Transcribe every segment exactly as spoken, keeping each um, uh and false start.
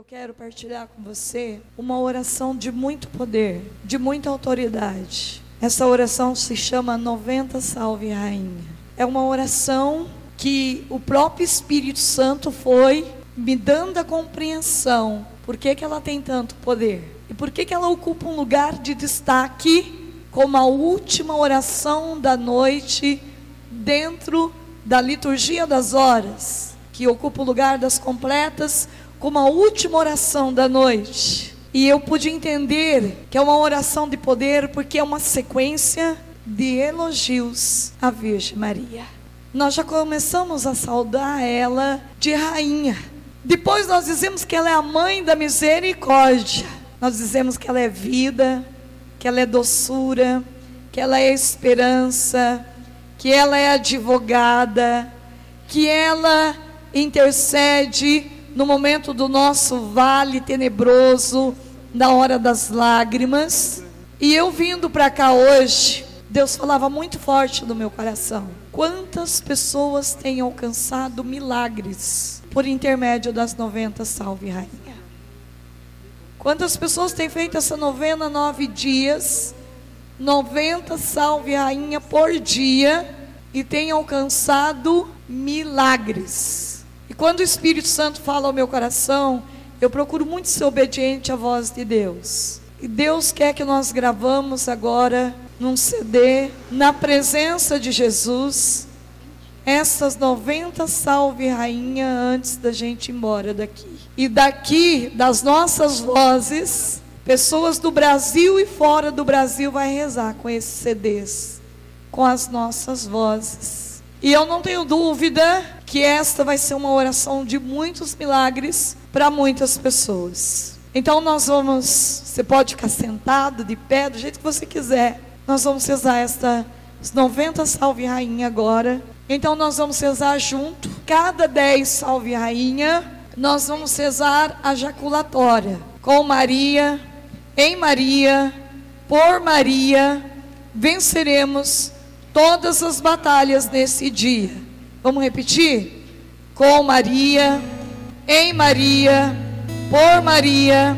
Eu quero partilhar com você uma oração de muito poder, de muita autoridade. Essa oração se chama noventa Salve Rainha. É uma oração que o próprio Espírito Santo foi me dando a compreensão. Por que que ela tem tanto poder? E por que que ela ocupa um lugar de destaque como a última oração da noite dentro da liturgia das horas? Que ocupa o lugar das completas como a última oração da noite. E eu pude entender que é uma oração de poder porque é uma sequência de elogios à Virgem Maria. Nós já começamos a saudar ela de rainha. Depois nós dizemos que ela é a mãe da misericórdia. Nós dizemos que ela é vida, que ela é doçura, que ela é esperança, que ela é advogada, que ela intercede no momento do nosso vale tenebroso, na hora das lágrimas. E eu vindo para cá hoje, Deus falava muito forte no meu coração. Quantas pessoas têm alcançado milagres por intermédio das noventa Salve Rainha? Quantas pessoas têm feito essa novena nove dias, noventa Salve Rainha por dia, e têm alcançado milagres? E quando o Espírito Santo fala ao meu coração, eu procuro muito ser obediente à voz de Deus. E Deus quer que nós gravamos agora, num C D, na presença de Jesus, essas noventa Salve Rainha antes da gente ir embora daqui. E daqui, das nossas vozes, pessoas do Brasil e fora do Brasil vai rezar com esses C Ds, com as nossas vozes. E eu não tenho dúvida que esta vai ser uma oração de muitos milagres para muitas pessoas. Então nós vamos, você pode ficar sentado, de pé, do jeito que você quiser. Nós vamos rezar estas noventa Salve Rainha agora. Então nós vamos rezar junto. Cada dez Salve Rainha, nós vamos rezar a jaculatória. Com Maria, em Maria, por Maria, venceremos todas as batalhas nesse dia. Vamos repetir? Com Maria, em Maria, por Maria,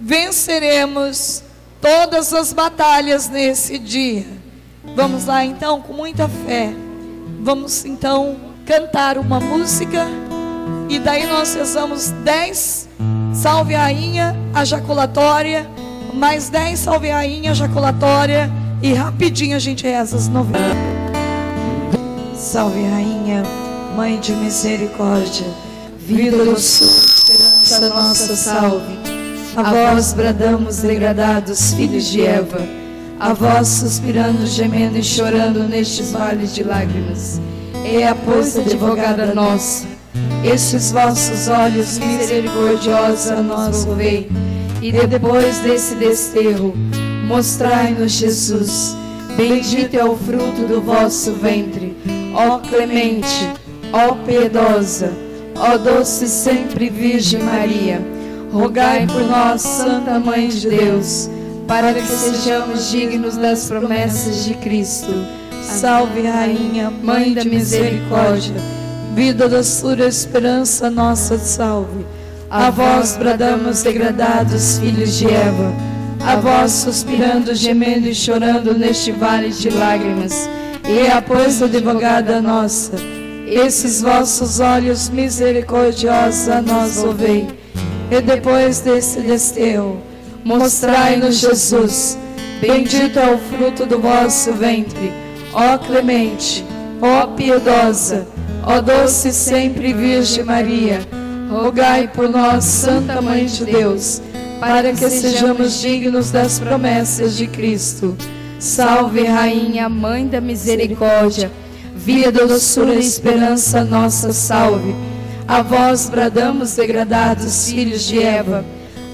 venceremos todas as batalhas nesse dia. Vamos lá então, com muita fé. Vamos então cantar uma música e daí nós rezamos dez Salve Rainha, a jaculatória, mais dez Salve Rainha, a jaculatória. E rapidinho a gente reza as novenas. Salve Rainha, Mãe de Misericórdia, vida, doçura, esperança nossa, salve. A vós bradamos degradados, filhos de Eva, a vós suspirando, gemendo e chorando nestes vales de lágrimas. É a pois advogada nossa, estes vossos olhos misericordiosos a nós volvei, e depois desse desterro mostrai-nos Jesus, bendito é o fruto do vosso ventre. Ó clemente, ó piedosa, ó doce sempre Virgem Maria, rogai por nós, Santa Mãe de Deus, para que sejamos dignos das promessas de Cristo. Salve Rainha, Mãe da Misericórdia, vida, doçura, esperança nossa, salve. A vós bradamos degradados, filhos de Eva, a vós suspirando, gemendo e chorando neste vale de lágrimas. E a pois advogada nossa, esses vossos olhos misericordiosos a nós ouvei, e depois desse desterro mostrai-nos Jesus, bendito é o fruto do vosso ventre. Ó clemente, ó piedosa, ó doce sempre Virgem Maria, rogai por nós, Santa Mãe de Deus, para que sejamos dignos das promessas de Cristo. Salve Rainha, Mãe da Misericórdia, vida, doçura e esperança nossa, salve. A vós bradamos degradados, filhos de Eva,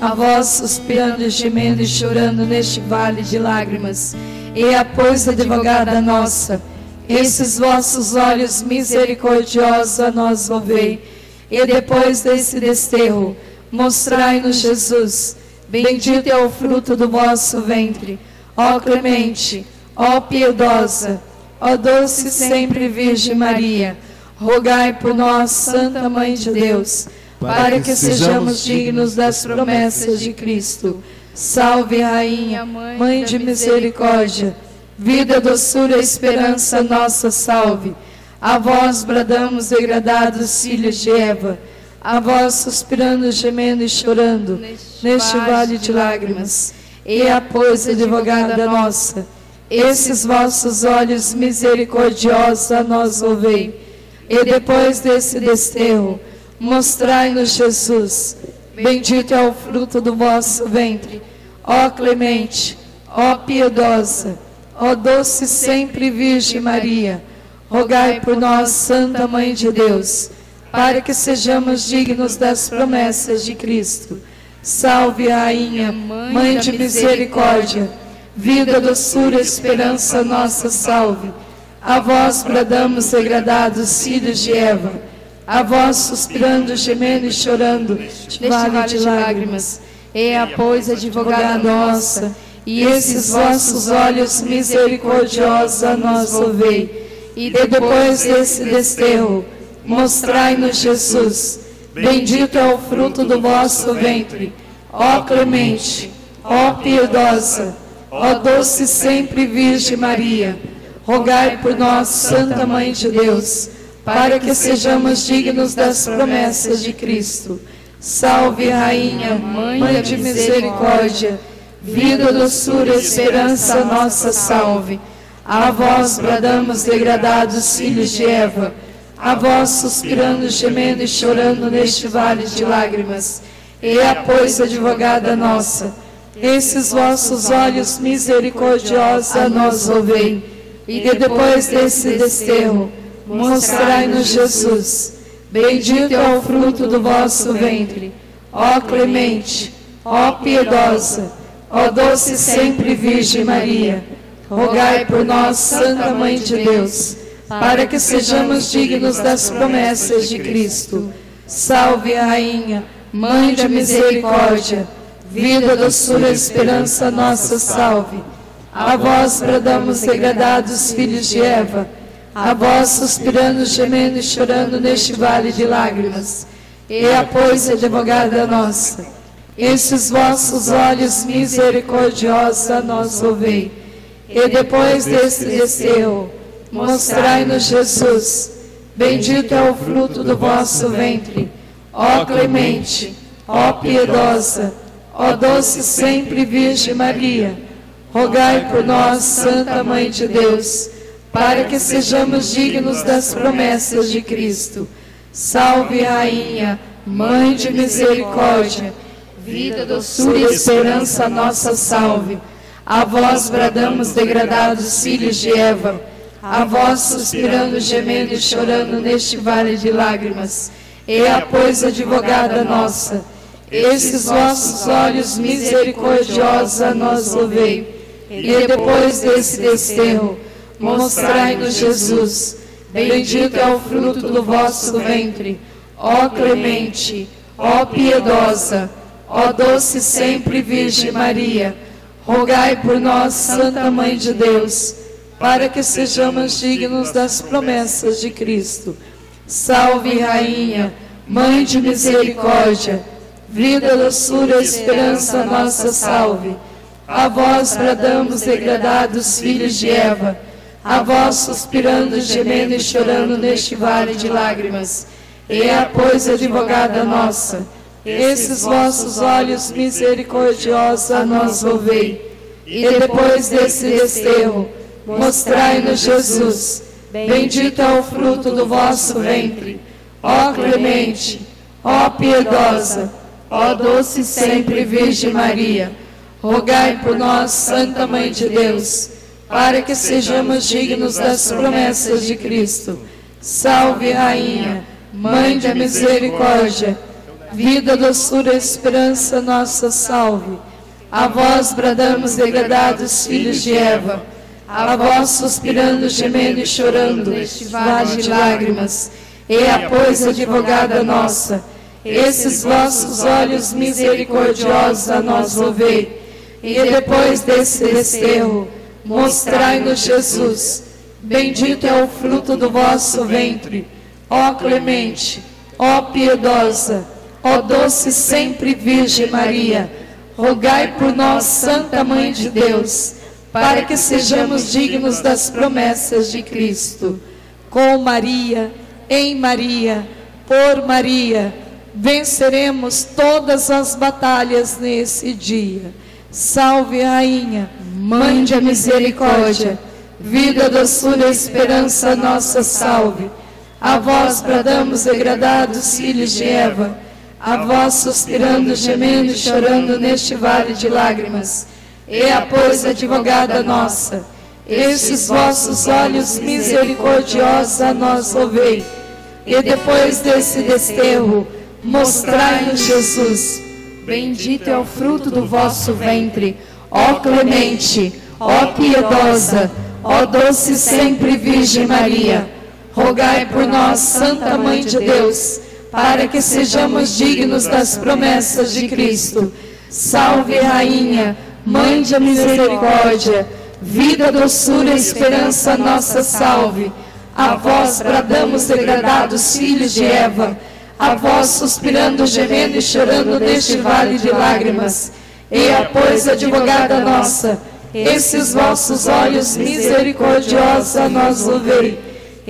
a vós suspirando, gemendo e chorando neste vale de lágrimas. E a pois advogada nossa, esses vossos olhos misericordiosos a nós volvei, e depois desse desterro mostrai-nos Jesus, bendito é o fruto do vosso ventre. Ó clemente, ó piedosa, ó doce sempre Virgem Maria, rogai por nós, Santa Mãe de Deus, para que sejamos dignos das promessas de Cristo. Salve, Rainha, Mãe de Misericórdia, vida, doçura, esperança nossa, salve. A vós bradamos, degradados filhos de Eva, a vós suspirando, gemendo e chorando, neste, neste vale de lágrimas, e a pois, advogada nossa, esses vossos olhos misericordiosos a nós ouvei, e depois desse desterro, mostrai-nos Jesus, bendito é o fruto do vosso ventre, ó clemente, ó piedosa, ó doce sempre Virgem Maria, rogai por nós, Santa Mãe de Deus, para que sejamos dignos das promessas de Cristo. Salve, Rainha, Mãe de Misericórdia, vida, doçura, esperança nossa, salve. A vós bradamos, degradados filhos de Eva, a vós suspirando, gemendo e chorando, neste vale de lágrimas, ea, pois, advogada nossa, e esses vossos olhos misericordiosos a nós ouvei, e depois desse desterro, mostrai-nos Jesus, bendito é o fruto do vosso ventre, ó clemente, ó piedosa, ó doce sempre Virgem Maria, rogai por nós, Santa Mãe de Deus, para que sejamos dignos das promessas de Cristo. Salve, Rainha, Mãe de Misericórdia, vida, doçura, esperança nossa, salve. A vós bradamos, degradados filhos de Eva, a vós suspirando, gemendo e chorando neste vale de lágrimas, e a pois, advogada nossa, esses vossos olhos misericordiosos a nós ouvei, e de depois desse desterro, mostrai-nos Jesus, bendito é o fruto do vosso ventre, ó clemente, ó piedosa, ó doce sempre Virgem Maria, rogai por nós, Santa Mãe de Deus, para que sejamos dignos das promessas de Cristo. Salve, Rainha, Mãe da Misericórdia, vida, doçura, esperança nossa, salve. A vós bradamos, degradados filhos de Eva, a vós suspirando, gemendo e chorando neste vale de lágrimas, e a pois, advogada nossa, estes vossos olhos misericordiosos a nós ouvei, e depois deste desterro, mostrai-nos Jesus, bendito é o fruto do vosso ventre, ó clemente, ó piedosa, ó doce sempre Virgem Maria, rogai por nós, Santa Mãe de Deus, para que sejamos dignos das promessas de Cristo. Salve, Rainha, Mãe de Misericórdia, vida, doçura e esperança nossa, salve. A vós bradamos, degradados filhos de Eva, a vós suspirando, gemendo e chorando neste vale de lágrimas, e a pois, advogada nossa, esses vossos olhos misericordiosos a nós ouvei, e depois desse desterro, mostrai-nos Jesus, bendito é o fruto do vosso ventre, ó clemente, ó piedosa, ó doce sempre Virgem Maria, rogai por nós, Santa Mãe de Deus, para que sejamos dignos das promessas de Cristo. Salve, Rainha, Mãe de Misericórdia, vida, doçura, esperança nossa, salve. A vós bradamos, degradados filhos de Eva, a vós suspirando, gemendo e chorando neste vale de lágrimas, e a pois, advogada nossa, esses vossos olhos misericordiosos a nós ouvei, e depois desse desterro, mostrai-nos Jesus, bendito é o fruto do vosso ventre, ó clemente, ó piedosa, ó doce sempre Virgem Maria, rogai por nós, Santa Mãe de Deus, para que sejamos dignos das promessas de Cristo. Salve, Rainha, Mãe da Misericórdia, vida, doçura, esperança nossa, salve. A vós bradamos, degradados filhos de Eva, a vós suspirando, gemendo e chorando neste vale de lágrimas, e a pois, advogada nossa, esses vossos olhos misericordiosos a nós ouvei, e depois desse desterro, mostrai-nos Jesus, bendito é o fruto do vosso ventre, ó clemente, ó piedosa, Ó doce sempre Virgem Maria, rogai por nós, Santa Mãe de Deus, para que sejamos dignos das promessas de Cristo. Com Maria, em Maria, por Maria, venceremos todas as batalhas nesse dia. Salve, Rainha, Mãe da Misericórdia, vida, doçura e esperança nossa, salve. A vós bradamos, degradados filhos de Eva, a vós suspirando, gemendo e chorando neste vale de lágrimas. Ea, pois, advogada nossa, esses vossos olhos misericordiosos a nós louvei, e depois desse desterro, mostrai-nos Jesus. Bendito é o fruto do vosso ventre, ó clemente, ó piedosa, ó doce sempre Virgem Maria. Rogai por nós, Santa Mãe de Deus, para que sejamos dignos das promessas de Cristo. Salve, Rainha, Mãe de Misericórdia, vida, doçura e esperança nossa, salve. A vós bradamos, degradados filhos de Eva, a vós suspirando, gemendo e chorando neste vale de lágrimas. Ea, pois, advogada nossa, esses vossos olhos misericordiosos a nós louvei,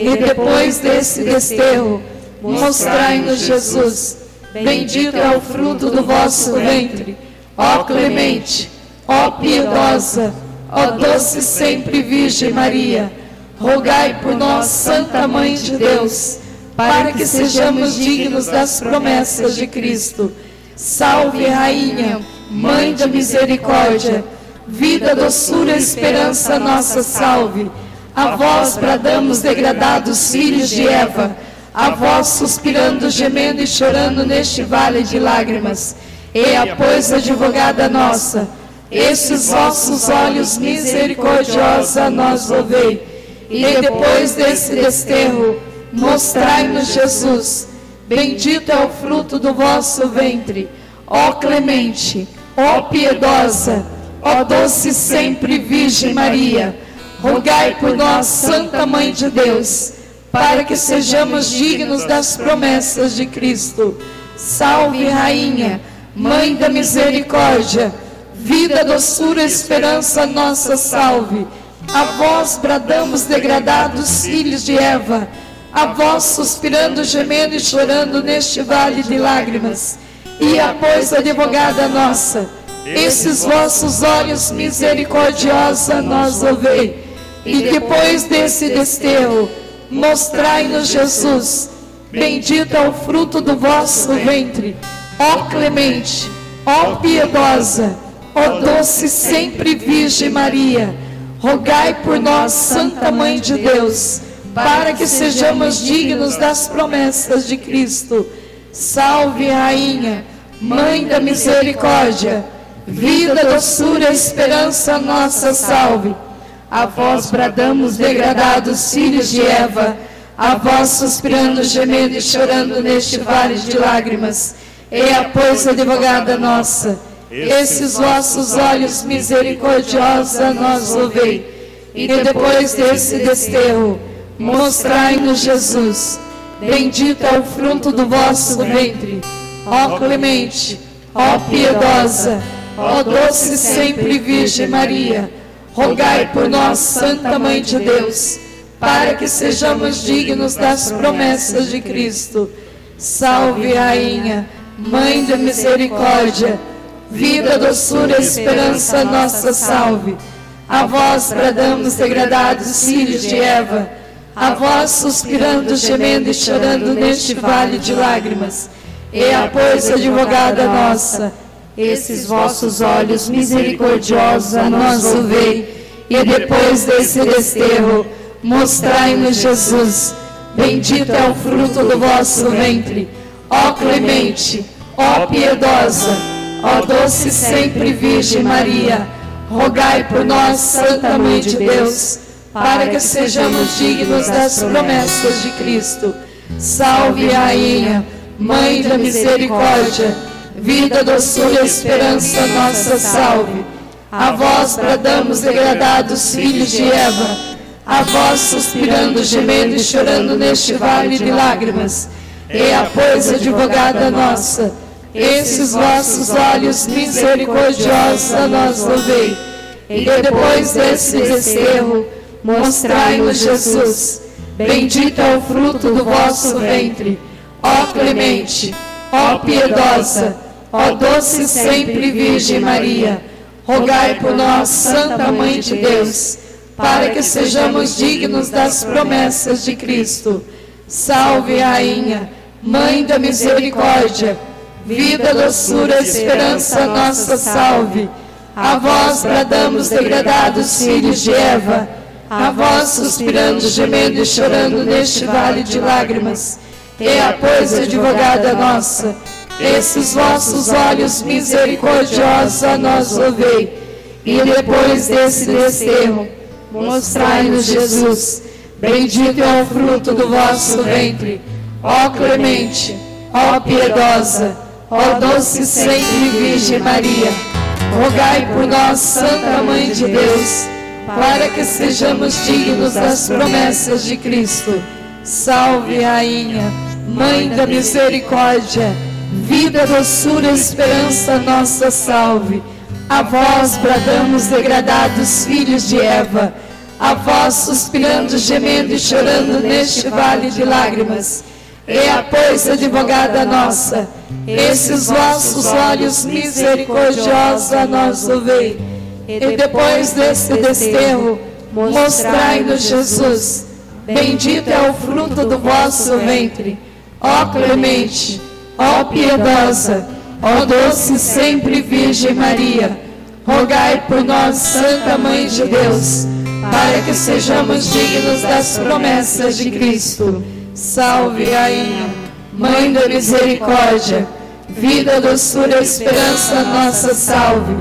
e depois desse desterro, mostrai-nos Jesus. Bendito é o fruto do vosso ventre, ó clemente, ó piedosa, ó doce sempre Virgem Maria. Rogai por nós, Santa Mãe de Deus, para que sejamos dignos das promessas de Cristo. Salve, Rainha, Mãe da Misericórdia, vida, doçura e esperança nossa, salve. A vós bradamos, degradados filhos de Eva, a vós suspirando, gemendo e chorando neste vale de lágrimas. Ea, pois, advogada nossa, esses vossos olhos misericordiosos a nós louvei, e depois desse desterro, mostrai-nos Jesus. Bendito é o fruto do vosso ventre, ó clemente, ó piedosa, ó doce sempre Virgem Maria. Rogai por nós, Santa Mãe de Deus, para que sejamos dignos das promessas de Cristo. Salve, Rainha, Mãe da Misericórdia, vida, doçura e esperança nossa, salve. A vós bradamos, degradados filhos de Eva, a vós suspirando, gemendo e chorando neste vale de lágrimas. E a pois, advogada nossa, esses vossos olhos misericordiosos a nós louvei, e depois desse desterro, mostrai-nos Jesus. Bendito é o fruto do vosso ventre, ó clemente, ó piedosa, ó doce sempre Virgem Maria. Rogai por nós, Santa Mãe de Deus, para que sejamos dignos das promessas de Cristo. Salve, Rainha, Mãe da Misericórdia, vida, doçura e esperança nossa, salve. A vós bradamos, degradados filhos de Eva, a vós suspirando, gemendo e chorando neste vale de lágrimas. Ea, pois, advogada nossa, esses vossos olhos misericordiosos a nós louvei, e depois desse desterro, mostrai-nos Jesus. Bendito é o fruto do vosso ventre, ó clemente, ó piedosa, ó doce sempre Virgem Maria. Rogai por nós, Santa Mãe de Deus, para que sejamos dignos das promessas de Cristo. Salve, Rainha, Mãe da Misericórdia, vida, doçura e esperança nossa, salve. A vós bradamos, degradados filhos de Eva, a vós suspirando, gemendo e chorando neste vale de lágrimas. Ea, pois, advogada nossa, esses vossos olhos misericordiosos a nós louvei, e depois desse desterro, mostrai-nos Jesus. Bendito é o fruto do vosso ventre, ó clemente, ó piedosa, ó doce sempre Virgem Maria. Rogai por nós, Santa Mãe de Deus, para que sejamos dignos das promessas de Cristo. Salve, Rainha, Mãe da Misericórdia, vida, doçura e esperança nossa, salve. A vós bradamos, degradados filhos de Eva, a vós suspirando, gemendo e chorando neste vale de lágrimas. e a pois advogada nossa, esses vossos olhos misericordiosos a nós louvei, e depois desse desterro, mostrai-nos Jesus, bendito é o fruto do vosso ventre, ó clemente, ó piedosa, ó doce e sempre Virgem Maria, rogai por nós, Santa Mãe de Deus, para que sejamos dignos das promessas de Cristo. Salve, Rainha, Mãe da Misericórdia, vida, doçura, esperança nossa, salve. A vós bradamos, degradados filhos de Eva, a vós suspirando, gemendo e chorando neste vale de lágrimas, e a pois advogada nossa, esses vossos olhos misericordiosos a nós louvei, e depois desse desterro, mostrai-nos Jesus, bendito é o fruto do vosso ventre, ó clemente, ó piedosa, ó doce sempre Virgem Maria, rogai por nós, Santa Mãe de Deus, para que sejamos dignos das promessas de Cristo. Salve, Rainha, Mãe da Misericórdia, vida, doçura, esperança nossa, salve. A vós bradamos, degradados filhos de Eva, a vós suspirando, gemendo e chorando neste vale de lágrimas, e a pois advogada nossa, esses vossos olhos misericordiosos a nós louvei, e depois desse desterro, mostrai-nos Jesus, bendito é o fruto do vosso ventre, ó clemente, ó piedosa, ó doce sempre Virgem Maria, rogai por nós, Santa Mãe de Deus, para que sejamos dignos das promessas de Cristo. Salve, Rainha, Mãe da Misericórdia, vida, doçura, esperança nossa, salve.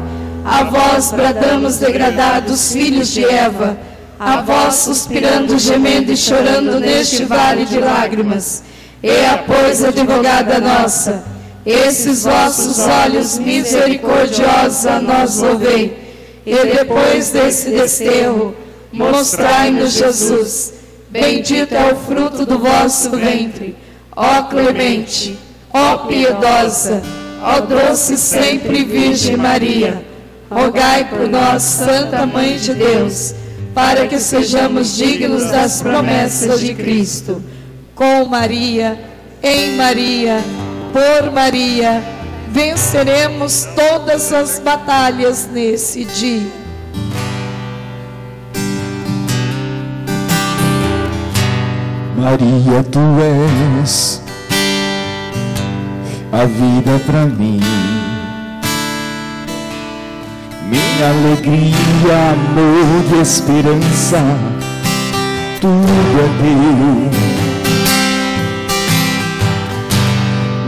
A vós bradamos, degradados filhos de Eva, a vós suspirando, gemendo e chorando neste vale de lágrimas, e a pois advogada nossa, esses vossos olhos misericordiosos a nós louvei, e depois desse desterro, mostrai-nos Jesus, bendito é o fruto do vosso ventre, ó clemente, ó piedosa, ó doce sempre Virgem Maria, rogai por nós, Santa Mãe de Deus, para que sejamos dignos das promessas de Cristo. Com Maria, em Maria, por Maria, venceremos todas as batalhas nesse dia. Maria, tu és a vida pra mim, minha alegria, amor e esperança, tudo é teu.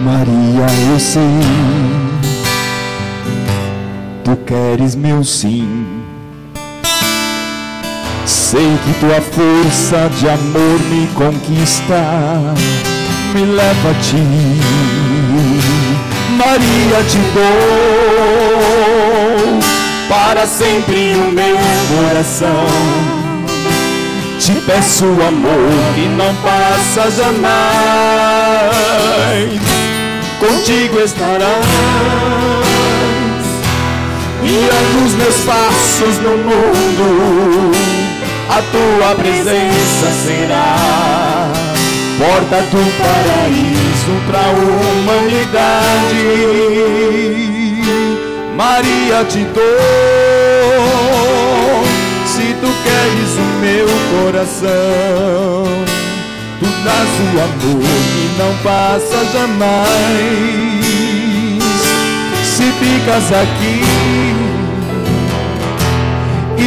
Maria, eu sei, tu queres meu sim. Sei que tua força de amor me conquista, me leva a ti. Maria, te dou para sempre o meu coração. Te peço amor que não passa jamais, contigo estarás, guiando os meus passos no mundo. A tua presença será porta do paraíso para a humanidade. Maria, te dou, se tu queres o meu coração, tu dás o amor que não passa jamais. Se ficas aqui,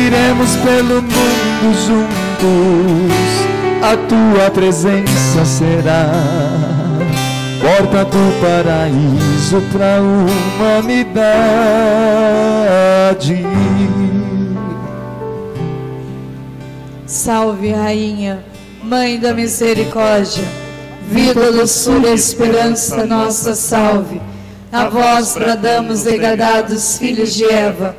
iremos pelo mundo juntos, a tua presença será porta do paraíso para a humanidade. Salve, Rainha, Mãe da Misericórdia, vida, doçura e esperança nossa, salve. A vós bradamos, degradados filhos de Eva,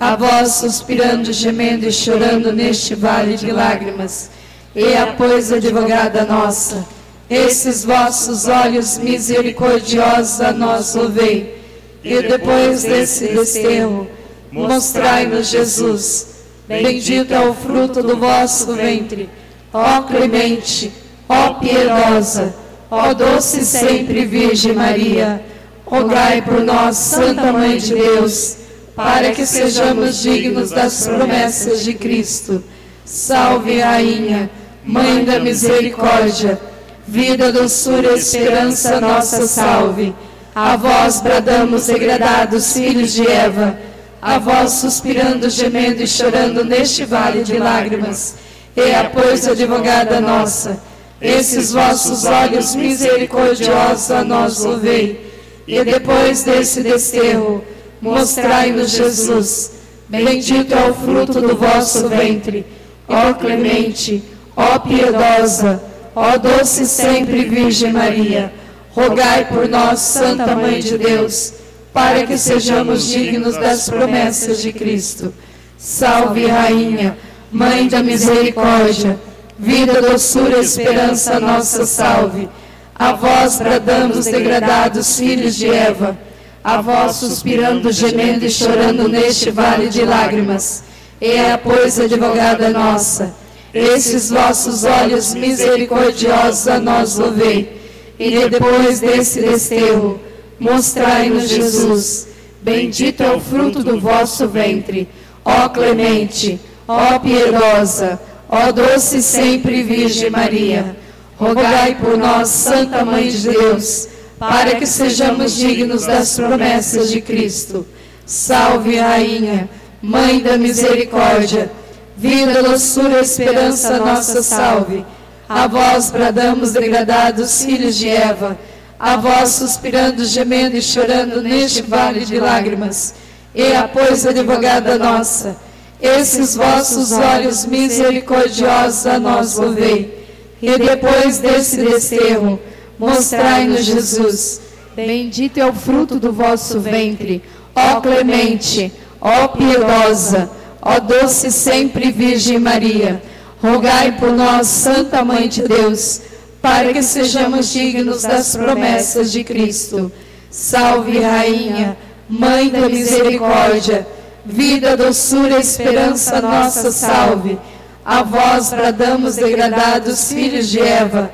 a vós suspirando, gemendo e chorando neste vale de lágrimas, e a pois advogada nossa, esses vossos olhos misericordiosos a nós volvei, e depois desse desterro, mostrai-nos Jesus. Bendito é o fruto do vosso ventre, ó clemente, ó piedosa, ó doce sempre Virgem Maria, rogai por nós, Santa Mãe de Deus, para que sejamos dignos das promessas de Cristo. Salve, Rainha, Mãe da Misericórdia, vida, doçura e esperança nossa salve. A vós bradamos, degradados filhos de Eva, a vós suspirando, gemendo e chorando neste vale de lágrimas, e a pois advogada nossa, esses vossos olhos misericordiosos a nós volvei, e depois desse desterro, mostrai-nos Jesus. Bendito é o fruto do vosso ventre, ó clemente, ó piedosa, ó doce sempre Virgem Maria, rogai por nós, Santa Mãe de Deus, para que sejamos dignos das promessas de Cristo. Salve, Rainha, Mãe da Misericórdia, vida, doçura e esperança nossa salve. A vós bradamos, degradados filhos de Eva, a vós suspirando, gemendo e chorando neste vale de lágrimas, e a pois advogada nossa, esses vossos olhos misericordiosos a nós volvei, e depois desse desterro, mostrai-nos Jesus. Bendito é o fruto do vosso ventre, ó clemente, ó piedosa, ó doce sempre Virgem Maria, rogai por nós, Santa Mãe de Deus, para que sejamos dignos das promessas de Cristo. Salve, Rainha, Mãe da Misericórdia, vida, doçura e esperança nossa salve. A vós bradamos, degradados filhos de Eva, a vós suspirando, gemendo e chorando neste vale de lágrimas, e a pois advogada nossa, esses vossos olhos misericordiosos a nós volvei, e depois desse desterro, mostrai-nos Jesus. Bendito é o fruto do vosso ventre, ó clemente, ó piedosa, ó doce sempre Virgem Maria, rogai por nós, Santa Mãe de Deus, para que sejamos dignos das promessas de Cristo. Salve, Rainha, Mãe da Misericórdia, vida, doçura e esperança nossa salve. A vós bradamos, degradados filhos de Eva,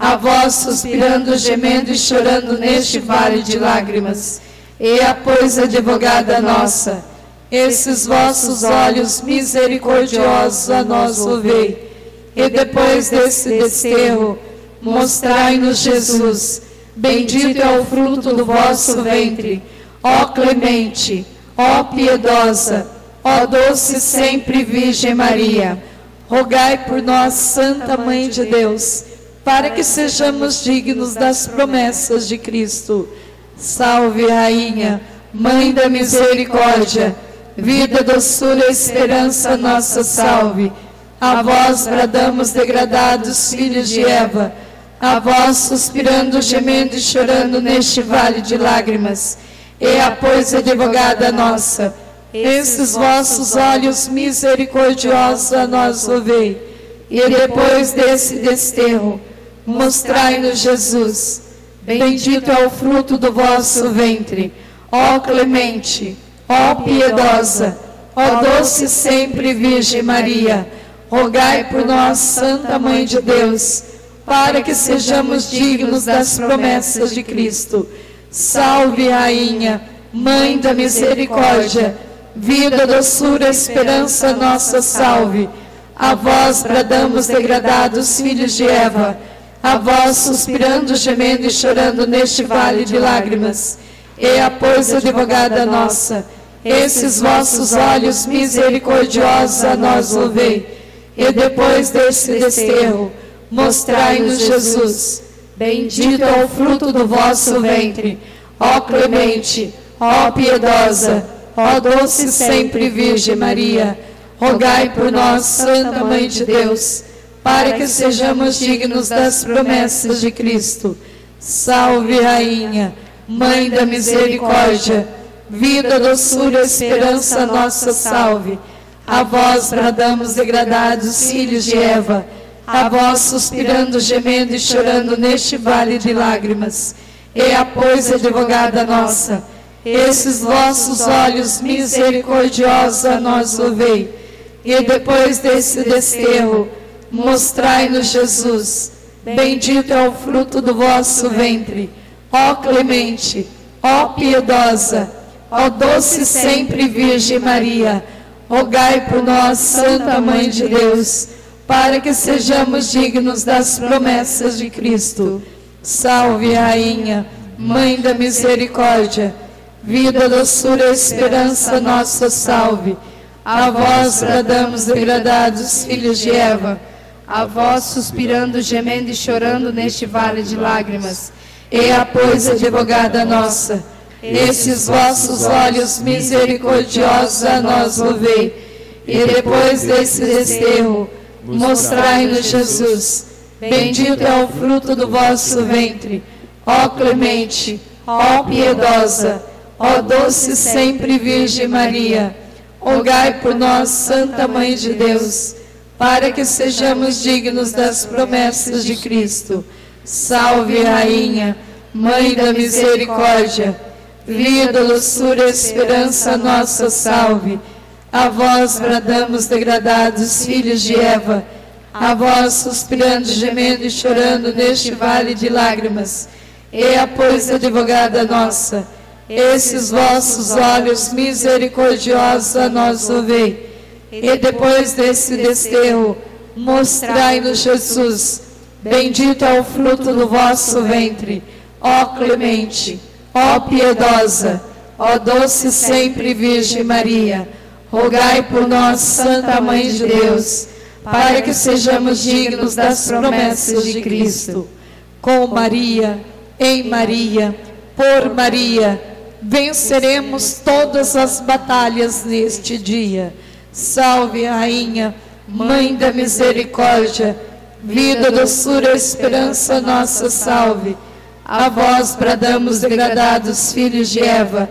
a vós suspirando, gemendo e chorando neste vale de lágrimas, e a pois advogada nossa, esses vossos olhos misericordiosos a nós volvei, e depois desse desterro, mostrai-nos Jesus. Bendito é o fruto do vosso ventre, ó clemente, ó piedosa, ó doce sempre Virgem Maria, rogai por nós, Santa Mãe de Deus, para que sejamos dignos das promessas de Cristo. Salve, Rainha, Mãe da Misericórdia, vida, doçura e esperança nossa salve. A vós bradamos, degradados filhos de Eva, a vós suspirando, gemendo e chorando neste vale de lágrimas, e a pois advogada nossa, esses vossos olhos misericordiosos a nós volvei, e depois desse desterro, mostrai-nos Jesus. Bendito é o fruto do vosso ventre, ó clemente, ó piedosa, ó doce sempre Virgem Maria, rogai por nós, Santa Mãe de Deus, para que sejamos dignos das promessas de Cristo. Salve, Rainha, Mãe da Misericórdia, vida, doçura e esperança nossa salve. A vós bradamos, degradados filhos de Eva, a vós suspirando, gemendo e chorando neste vale de lágrimas, e a pois advogada nossa, esses vossos olhos misericordiosos a nós volvei, e depois desse desterro, mostrai-nos Jesus. Bendito é o fruto do vosso ventre, ó clemente, ó piedosa, ó doce sempre Virgem Maria, rogai por nós, Santa Mãe de Deus, para que sejamos dignos das promessas de Cristo. Salve, Rainha, Mãe da Misericórdia, vida, doçura e esperança nossa salve. A vós bradamos, degradados filhos de Eva, a vós suspirando, gemendo e chorando neste vale de lágrimas. Ea, pois, advogada nossa, esses vossos olhos misericordiosos a nós louvei, e depois desse desterro, mostrai-nos Jesus, bendito é o fruto do vosso ventre. Ó clemente, ó piedosa, ó doce sempre Virgem Maria, rogai por nós, Santa Mãe de Deus, para que sejamos dignos das promessas de Cristo. Salve, Rainha, Mãe da Misericórdia, vida, doçura e esperança nossa, salve. A vós bradamos, degradados filhos de Eva, a vós suspirando, gemendo e chorando neste vale de lágrimas. Ea, pois, advogada nossa, esses vossos olhos misericordiosos a nós louvei, e depois desse desterro, mostrai-nos Jesus, bendito é o fruto do vosso ventre. Ó clemente, ó piedosa, ó doce sempre Virgem Maria, rogai por nós, Santa Mãe de Deus, para que sejamos dignos das promessas de Cristo. Salve, Rainha, Mãe da Misericórdia, vida, doçura e esperança nossa, salve. A vós bradamos, degradados filhos de Eva, a vós suspirando, gemendo e chorando neste vale de lágrimas. Ea, pois, advogada nossa, esses vossos olhos misericordiosos a nós ouvei, e depois desse desterro, mostrai-nos Jesus, bendito é o fruto do vosso ventre. Ó clemente, ó piedosa, ó doce sempre Virgem Maria, rogai por nós, Santa Mãe de Deus, para que sejamos dignos das promessas de Cristo. Com Maria, em Maria, por Maria, venceremos todas as batalhas neste dia. Salve, Rainha, Mãe da Misericórdia, vida, doçura e esperança nossa, salve. A vós bradamos, degradados filhos de Eva,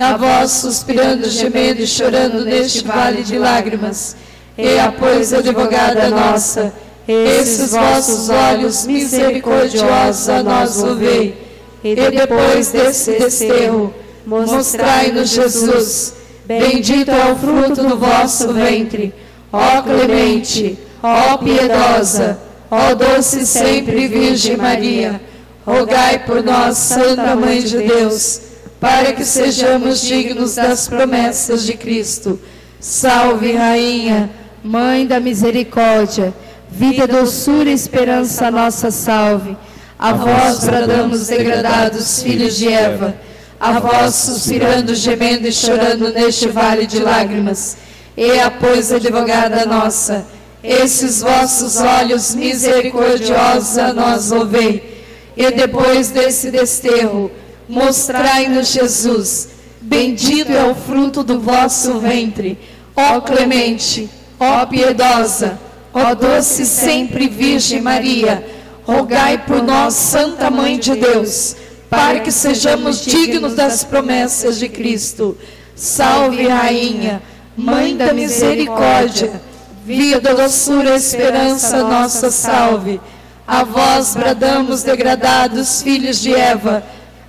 a vós suspirando, gemendo e chorando neste vale de lágrimas. Ea, pois, advogada nossa, esses vossos olhos misericordiosos a nós louvei, e depois desse desterro, mostrai-nos Jesus, bendito é o fruto do vosso ventre. Ó clemente, ó piedosa, ó doce sempre Virgem Maria, rogai por nós, Santa Mãe de Deus, para que sejamos dignos das promessas de Cristo. Salve, Rainha, Mãe da Misericórdia, vida, doçura e esperança nossa, salve. A vós bradamos, degradados filhos de Eva, a vós suspirando, gemendo e chorando neste vale de lágrimas. Ea, pois, advogada nossa, esses vossos olhos misericordiosos a nós ouvei, e depois desse desterro, mostrai-nos Jesus, bendito é o fruto do vosso ventre. Ó clemente, ó piedosa, ó doce sempre Virgem Maria, rogai por nós, Santa Mãe de Deus, para que sejamos dignos das promessas de Cristo. Salve, Rainha, Mãe da Misericórdia, vida, doçura e esperança nossa, salve. A vós bradamos, degradados filhos de Eva,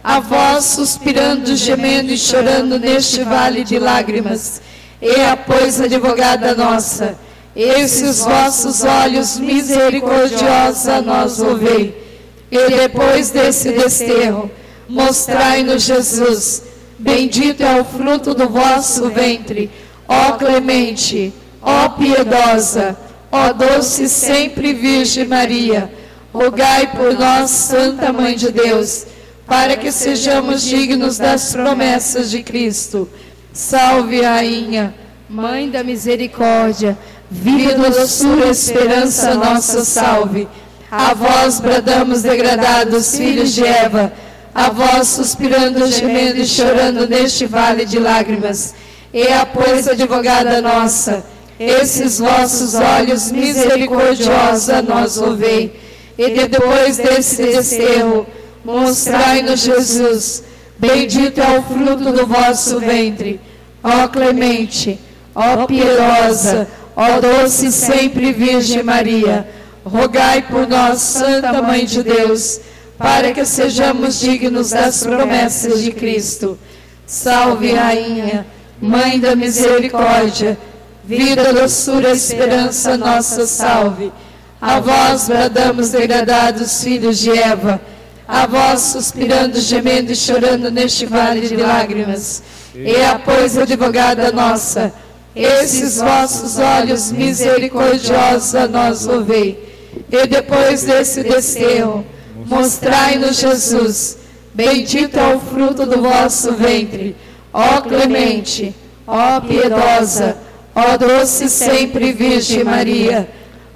a vós suspirando, gemendo e chorando neste vale de lágrimas. Ea, pois, advogada nossa, esses vossos olhos misericordiosos a nós ouvei, e depois desse desterro, mostrai-nos Jesus, bendito é o fruto do vosso ventre. Ó clemente, ó piedosa, ó doce sempre Virgem Maria, rogai por nós, Santa Mãe de Deus, para que sejamos dignos das promessas de Cristo. Salve, Rainha, Mãe da Misericórdia, vida, doçura e esperança nossa, salve. A vós bradamos, degradados filhos de Eva, a vós suspirando, gemendo e chorando neste vale de lágrimas. Ea, pois, advogada nossa, esses vossos olhos misericordiosos a nós ouvei, e depois desse desterro, mostrai-nos Jesus, bendito é o fruto do vosso ventre. Ó clemente, ó piedosa, ó doce sempre Virgem Maria, rogai por nós, Santa Mãe de Deus, para que sejamos dignos das promessas de Cristo. Salve, Rainha, Mãe da Misericórdia, vida, doçura, esperança nossa, salve. A vós bradamos, degradados filhos de Eva, a vós suspirando, gemendo e chorando neste vale de lágrimas. E a pois advogada nossa, esses vossos olhos misericordiosos a nós louvei. E depois desse desterro, mostrai-nos Jesus, bendito é o fruto do vosso ventre. Ó clemente, ó piedosa, ó doce sempre Virgem Maria,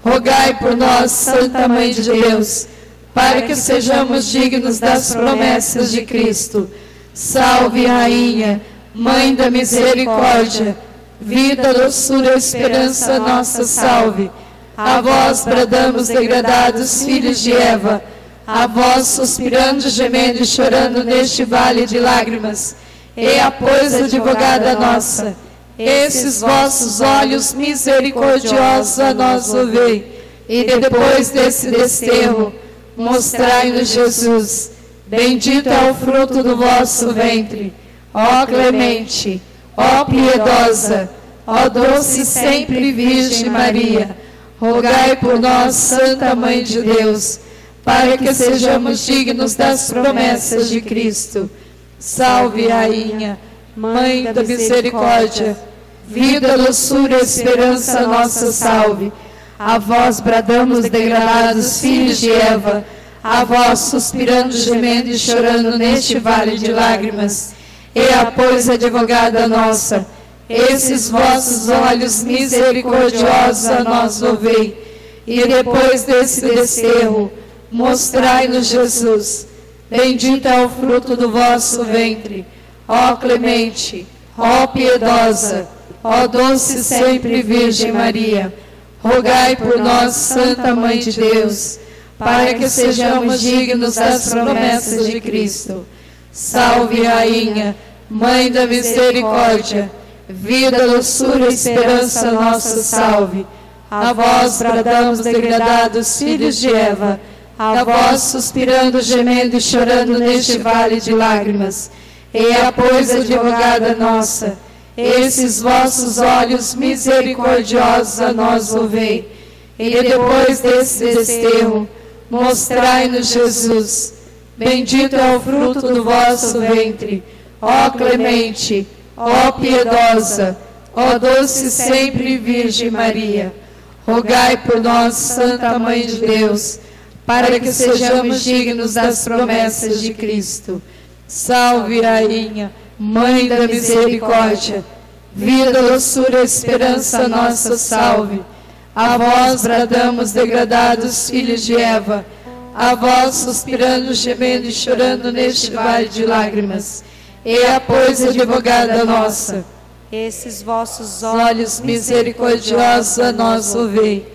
rogai por nós, Santa Mãe de Deus, para que sejamos dignos das promessas de Cristo. Salve, Rainha, Mãe da Misericórdia, vida, doçura, esperança nossa, salve. A vós bradamos, degradados filhos de Eva, a vós suspirando, gemendo e chorando neste vale de lágrimas. Eia, pois, advogada nossa, esses vossos olhos misericordiosos a nós ouvei. E depois desse desterro, mostrai-nos Jesus, bendito é o fruto do vosso ventre. Ó clemente, ó piedosa, ó doce sempre Virgem Maria, rogai por nós, Santa Mãe de Deus, para que sejamos dignos das promessas de Cristo. Salve, Rainha, Mãe da Misericórdia, vida, doçura, esperança nossa, salve. A vós bradamos, degradados filhos de Eva, a vós suspirando, gemendo e chorando neste vale de lágrimas. Eia, pois, advogada nossa, esses vossos olhos misericordiosos a nós louvei. E depois desse desterro, mostrai-nos Jesus, bendito é o fruto do vosso ventre. Ó clemente, ó piedosa, ó doce sempre Virgem Maria, rogai por nós, Santa Mãe de Deus, para que sejamos dignos das promessas de Cristo. Salve, Rainha, Mãe da Misericórdia, vida, doçura, esperança nossa, salve. A vós bradamos, degradados filhos de Eva, a vós suspirando, gemendo e chorando neste vale de lágrimas. Eia, pois, advogada nossa, esses vossos olhos misericordiosos a nós ouvei. E depois desse desterro, mostrai-nos Jesus, bendito é o fruto do vosso ventre. Ó clemente, ó piedosa, ó doce sempre Virgem Maria, rogai por nós, Santa Mãe de Deus, para que sejamos dignos das promessas de Cristo. Salve, Rainha, Mãe da Misericórdia, vida, doçura, esperança nossa, salve. A vós bradamos, degradados filhos de Eva, a vós suspirando, gemendo e chorando neste vale de lágrimas. Eia, pois, advogada nossa, esses vossos olhos misericordiosos a nós ouvei.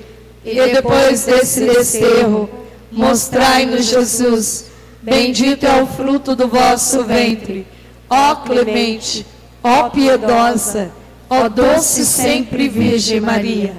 E depois desse desterro, mostrai-nos Jesus, bendito é o fruto do vosso ventre. Ó clemente, ó piedosa, ó doce sempre Virgem Maria,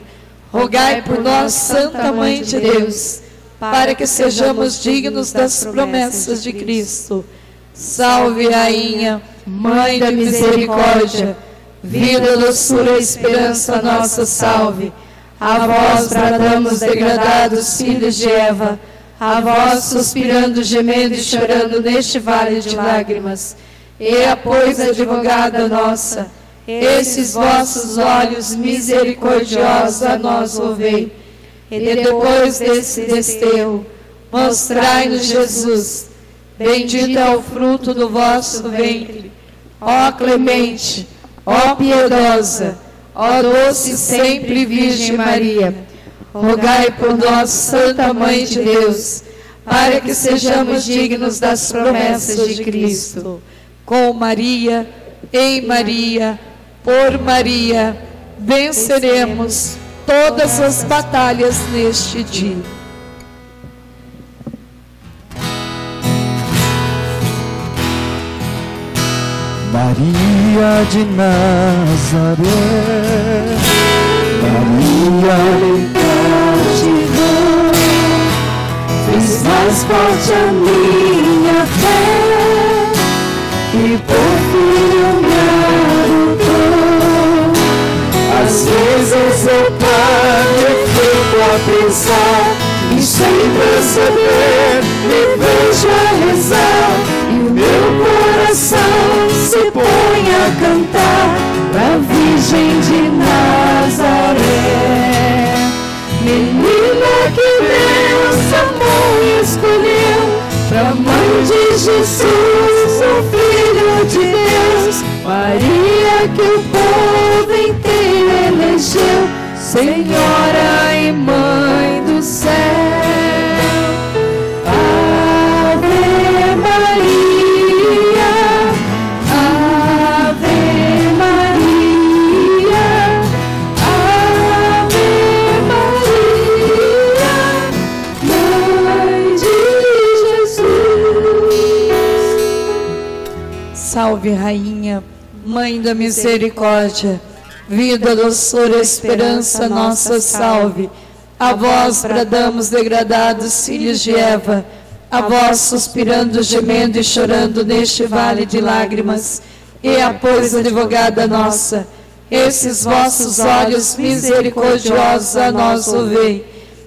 rogai por nós, Santa Mãe de Deus, para que sejamos dignos das promessas de Cristo. Salve, Rainha, Mãe da Misericórdia, vida, doçura, esperança nossa, salve. A vós bradamos, degradados filhos de Eva, a vós suspirando, gemendo e chorando neste vale de lágrimas. Eia, pois, advogada nossa, esses vossos olhos misericordiosos a nós ouvei. E depois desse desterro, mostrai-nos Jesus, bendito é o fruto do vosso ventre. Ó clemente, ó piedosa, ó doce sempre Virgem Maria, rogai por nós, Santa Mãe de Deus, para que sejamos dignos das promessas de Cristo. Com Maria, em Maria, por Maria, venceremos todas as batalhas neste dia. Maria de Nazaré, Maria de Nazaré, faz forte a minha fé e por fim às vezes eu paro e fico a pensar, e sem perceber me vejo a rezar, e o meu coração se põe a cantar pra Virgem de Nazaré. Menina que Deus amou e escolheu pra mãe de Jesus, o Filho de Deus, Maria que o povo inteiro elegeu, Senhora e Mãe do Céu. Ave Maria, Ave Maria, Ave Maria, Mãe de Jesus. Salve, Rainha, Mãe da Misericórdia, vida, doçura, esperança nossa, salve. A vós bradamos, degradados filhos de Eva, a vós suspirando, gemendo e chorando neste vale de lágrimas, e a pois advogada nossa, esses vossos olhos misericordiosos a nós ouvei,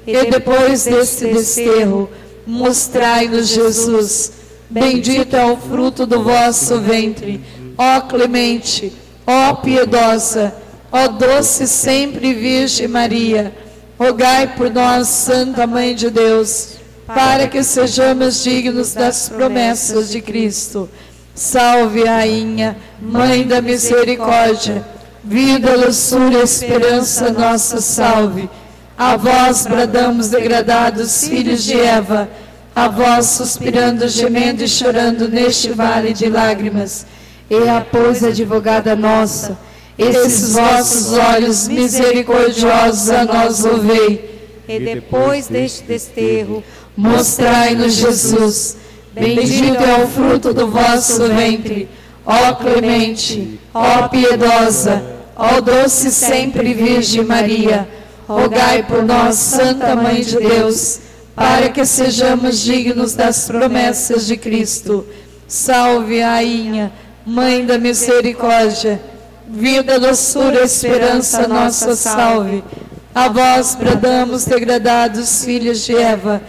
e depois deste desterro, mostrai-nos Jesus. Bendito é o fruto do vosso ventre, ó clemente, ó piedosa, ó doce sempre Virgem Maria, rogai por nós, Santa Mãe de Deus, para que sejamos dignos das promessas de Cristo. Salve, Rainha, Mãe da Misericórdia, vida, doçura, esperança nossa, salve. A vós bradamos, degradados filhos de Eva, a vós suspirando, gemendo e chorando neste vale de lágrimas, e a pois advogada nossa, esses vossos olhos misericordiosos a nós ouvei, e depois deste desterro, mostrai-nos Jesus. Bendito é o fruto do vosso ventre, ó clemente, ó piedosa, ó doce sempre Virgem Maria, rogai por nós, Santa Mãe de Deus, para que sejamos dignos das promessas de Cristo. Salve, Rainha, Mãe da Misericórdia, vida, doçura, esperança nossa, salve. A vós bradamos, degradados filhos de Eva,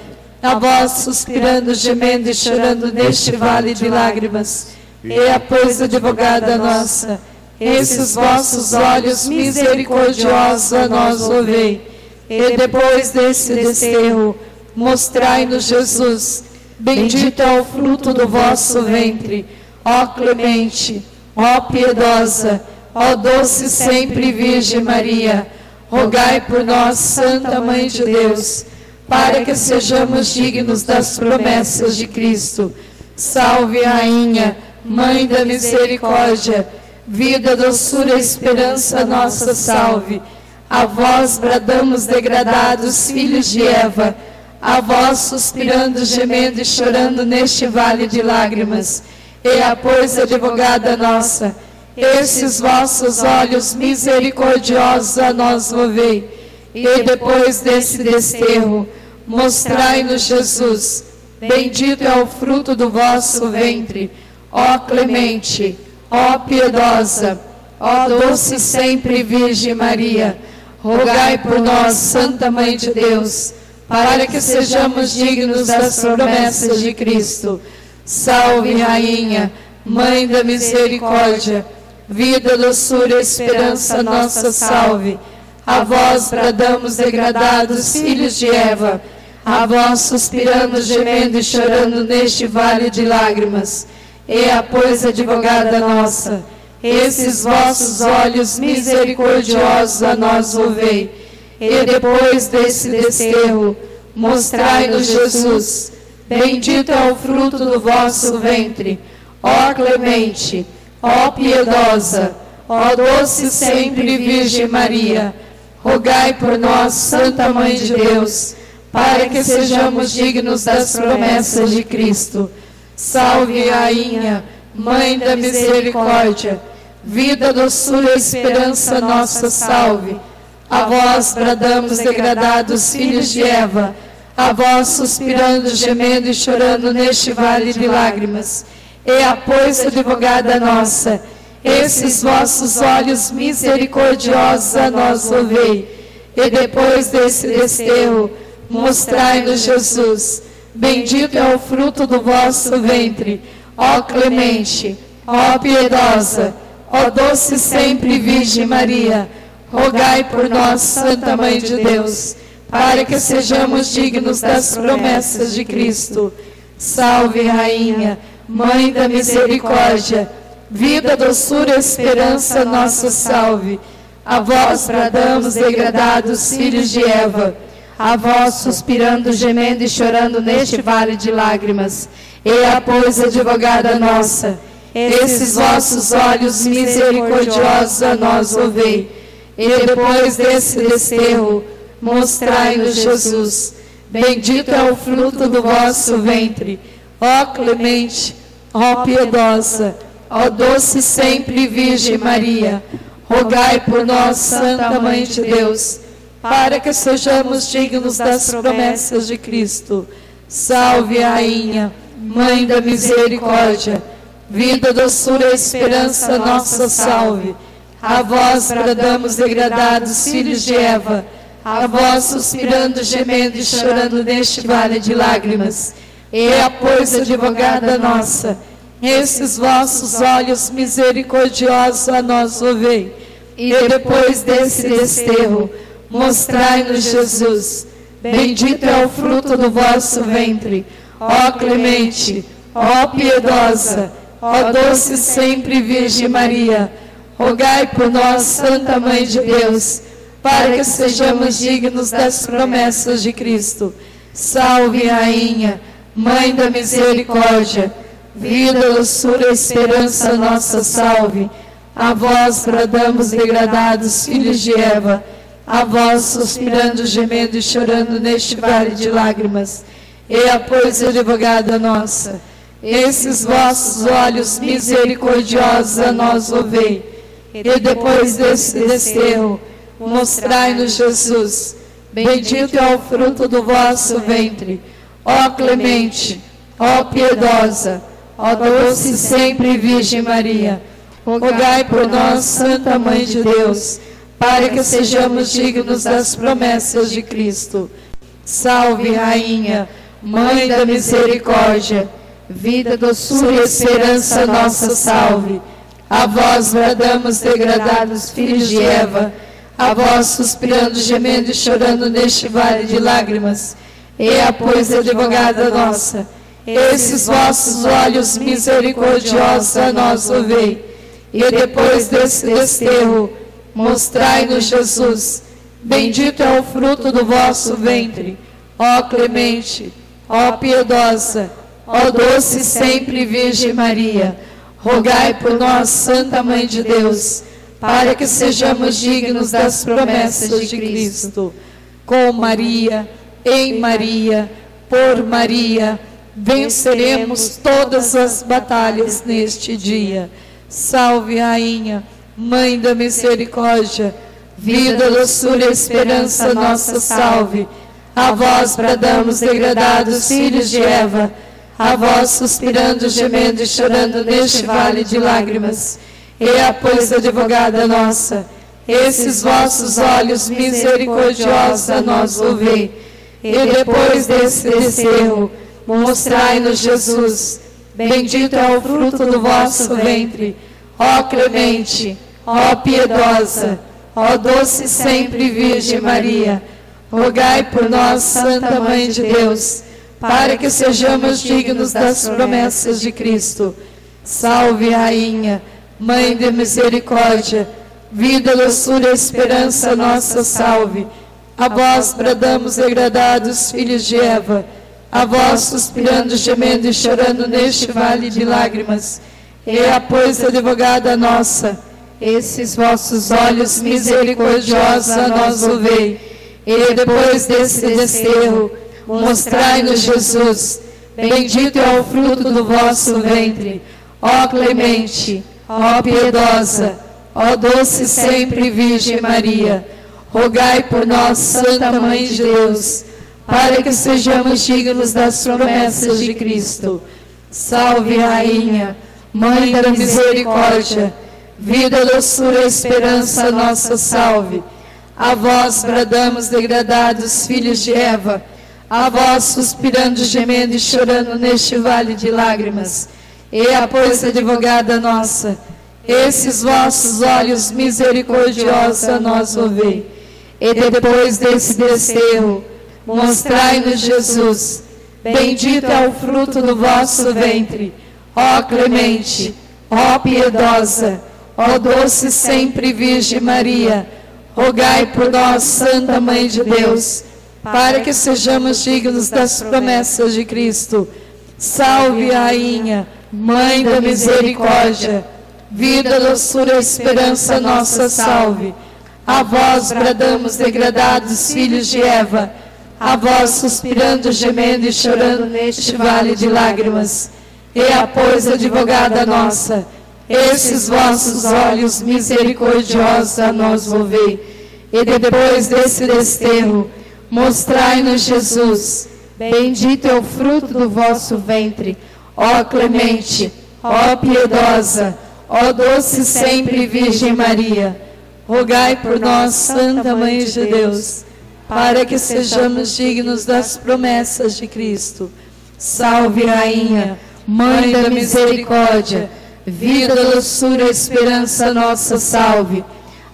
a vós suspirando, gemendo e chorando neste vale de lágrimas, e a pois advogada nossa, esses vossos olhos misericordiosos a nós ouvei, e depois desse desterro, mostrai-nos Jesus. Bendito é o fruto do vosso ventre, ó clemente, ó piedosa, ó doce sempre Virgem Maria, rogai por nós, Santa Mãe de Deus, para que sejamos dignos das promessas de Cristo. Salve, Rainha, Mãe da Misericórdia, vida, doçura, esperança nossa, salve. A vós bradamos, degradados filhos de Eva, a vós suspirando, gemendo e chorando neste vale de lágrimas, e a pois advogada nossa, esses vossos olhos misericordiosos a nós movei, e depois desse desterro, mostrai-nos Jesus. Bendito é o fruto do vosso ventre, ó clemente, ó piedosa, ó doce sempre Virgem Maria, rogai por nós, Santa Mãe de Deus, para que sejamos dignos das promessas de Cristo. Salve, Rainha, Mãe da Misericórdia, vida, doçura, esperança nossa, salve. A vós bradamos, degradados filhos de Eva, a vós suspirando, gemendo e chorando neste vale de lágrimas, e a pois advogada nossa, esses vossos olhos misericordiosos a nós ouvei, e depois desse desterro, mostrai-nos Jesus. Bendito é o fruto do vosso ventre, ó clemente, ó piedosa, ó doce sempre Virgem Maria, rogai por nós, Santa Mãe de Deus, para que sejamos dignos das promessas de Cristo. Salve, Rainha, Mãe da Misericórdia, vida, doçura, esperança nossa, salve. A vós bradamos, degradados filhos de Eva, a vós suspirando, gemendo e chorando neste vale de lágrimas, e a pois advogada nossa, esses vossos olhos misericordiosos a nós volvei, e depois desse desterro, mostrai-nos Jesus, bendito é o fruto do vosso ventre, ó clemente, ó piedosa, ó doce sempre Virgem Maria, rogai por nós, Santa Mãe de Deus, para que sejamos dignos das promessas de Cristo. Salve, Rainha, Mãe da Misericórdia, vida, doçura, esperança, nossa salve. A vós bradamos, degradados filhos de Eva, a vós suspirando, gemendo e chorando neste vale de lágrimas, e a pois advogada nossa, esses vossos olhos misericordiosos a nós ouvei, e depois desse desterro, mostrai-nos Jesus, bendito é o fruto do vosso ventre, ó clemente, ó piedosa, ó doce sempre Virgem Maria, rogai por nós, Santa Mãe de Deus, para que sejamos dignos das promessas de Cristo. Salve, Rainha, Mãe da Misericórdia, vida, doçura e esperança nossa salve. A vós bradamos, degradados filhos de Eva, a vós suspirando, gemendo e chorando neste vale de lágrimas, e a pois advogada nossa, esses vossos olhos misericordiosos a nós ouvei, e depois desse desterro, mostrai-nos Jesus, bendito é o fruto do vosso ventre, ó clemente, ó piedosa, ó doce sempre Virgem Maria, rogai por nós, Santa Mãe de Deus, para que sejamos dignos das promessas de Cristo. Salve, Rainha, Mãe da Misericórdia, vida, doçura, esperança nossa salve. A vós bradamos, degradados filhos de Eva, a vós suspirando, gemendo e chorando neste vale de lágrimas, e a pois advogada nossa, esses vossos olhos misericordiosos a nós ouvei, e depois desse desterro, mostrai-nos Jesus, bendito é o fruto do vosso ventre, ó clemente, ó piedosa, ó doce sempre Virgem Maria, rogai por nós, Santa Mãe de Deus, para que sejamos dignos das promessas de Cristo. Salve, Rainha, Mãe da Misericórdia, vida, doçura e esperança nossa salve. A vós bradamos, degradados filhos de Eva, a vós suspirando, gemendo e chorando neste vale de lágrimas, e a pois advogada nossa, esses vossos olhos misericordiosos a nós ouvei, e depois desse desterro, mostrai-nos Jesus, bendito é o fruto do vosso ventre, ó clemente, ó piedosa, ó doce sempre Virgem Maria, rogai por nós, Santa Mãe de Deus, para que sejamos dignos das promessas de Cristo. Com Maria, em Maria, por Maria, venceremos todas as batalhas neste dia. Salve, Rainha, Mãe da Misericórdia, vida, doçura e esperança nossa salve. A vós bradamos, degradados filhos de Eva, a vós suspirando, gemendo e chorando neste vale de lágrimas, e a pois advogada nossa, esses vossos olhos misericordiosos a nós ouvei, e depois desse desterro, mostrai-nos Jesus, bendito é o fruto do vosso ventre, ó clemente, ó piedosa, ó doce sempre Virgem Maria, rogai por nós, Santa Mãe de Deus, para que sejamos dignos das promessas de Cristo. Salve, Rainha, Mãe de Misericórdia, vida, doçura e esperança nossa salve. A vós bradamos, degradados filhos de Eva, a vós suspirando, gemendo e chorando neste vale de lágrimas, e a pois advogada nossa, esses vossos olhos misericordiosos a nós ouvei, e depois desse desterro, mostrai-nos Jesus, bendito é o fruto do vosso ventre, ó clemente, ó piedosa, ó doce sempre Virgem Maria, rogai por nós, Santa Mãe de Deus, para que sejamos dignos das promessas de Cristo. Salve, Rainha, Mãe da Misericórdia, vida, doçura e esperança nossa, salve. A vós bradamos, degradados, filhos de Eva, a vós suspirando, gemendo e chorando neste vale de lágrimas. Ea, pois, advogada nossa, esses vossos olhos misericordiosos a nós volvei. E depois desse desterro, mostrai-nos Jesus, bendito é o fruto do vosso ventre. Ó clemente, ó piedosa, ó doce sempre Virgem Maria, rogai por nós, Santa Mãe de Deus, para que sejamos dignos das promessas de Cristo. Salve, Rainha, Mãe da Misericórdia, vida, doçura e esperança nossa, salve. A vós bradamos, degradados, filhos de Eva, a vós suspirando, gemendo e chorando neste vale de lágrimas. Ea, pois, advogada nossa, esses vossos olhos misericordiosos a nós volvei. E depois desse desterro, mostrai-nos Jesus, bendito é o fruto do vosso ventre. Ó clemente, ó piedosa, ó doce sempre Virgem Maria, rogai por nós, Santa Mãe de Deus, para que sejamos dignos das promessas de Cristo. Salve, Rainha, Mãe da Misericórdia, vida, doçura e esperança nossa, salve.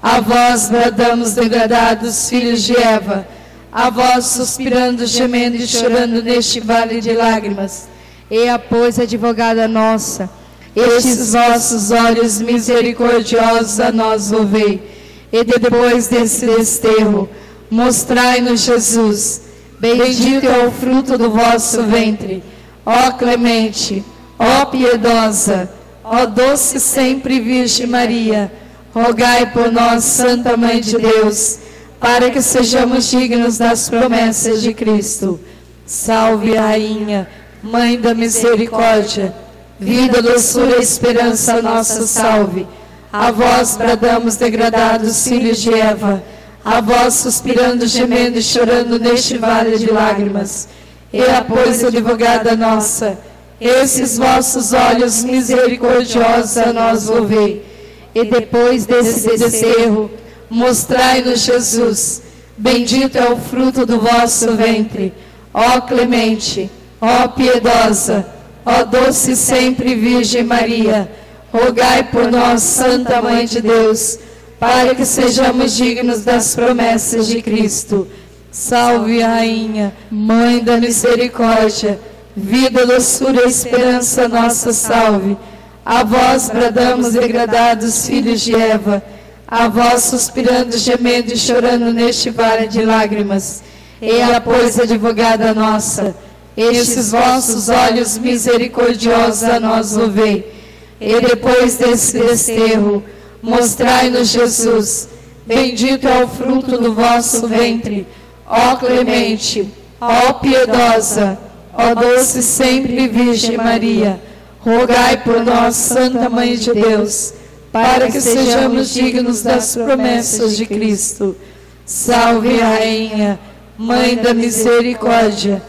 A vós bradamos, degradados, filhos de Eva, a vós suspirando, gemendo e chorando neste vale de lágrimas. Ea, pois, advogada nossa, estes vossos olhos misericordiosos a nós volvei. E depois desse desterro, mostrai-nos Jesus, bendito é o fruto do vosso ventre. Ó clemente, ó piedosa, ó doce sempre Virgem Maria, rogai por nós, Santa Mãe de Deus, para que sejamos dignos das promessas de Cristo. Salve, Rainha, Mãe da Misericórdia, vida, doçura e esperança nossa, salve. A vós bradamos, degradados, filhos de Eva, a vós suspirando, gemendo e chorando neste vale de lágrimas. Ea, pois, advogada nossa, esses vossos olhos misericordiosos a nós volvei. E depois desse desterro, mostrai-nos Jesus, bendito é o fruto do vosso ventre. Ó clemente, ó piedosa, ó doce sempre Virgem Maria, rogai por nós, Santa Mãe de Deus, para que sejamos dignos das promessas de Cristo. Salve, Rainha, Mãe da Misericórdia, vida, doçura e esperança nossa, salve. A vós bradamos, degradados, filhos de Eva, a vós suspirando, gemendo e chorando neste vale de lágrimas. Ea, pois, advogada nossa, estes vossos olhos misericordiosos a nós volvei. E depois desse desterro, mostrai-nos Jesus, bendito é o fruto do vosso ventre. Ó clemente, ó piedosa, ó doce sempre Virgem Maria, rogai por nós, Santa Mãe de Deus, para que sejamos dignos das promessas de Cristo. Salve, Rainha, Mãe da Misericórdia,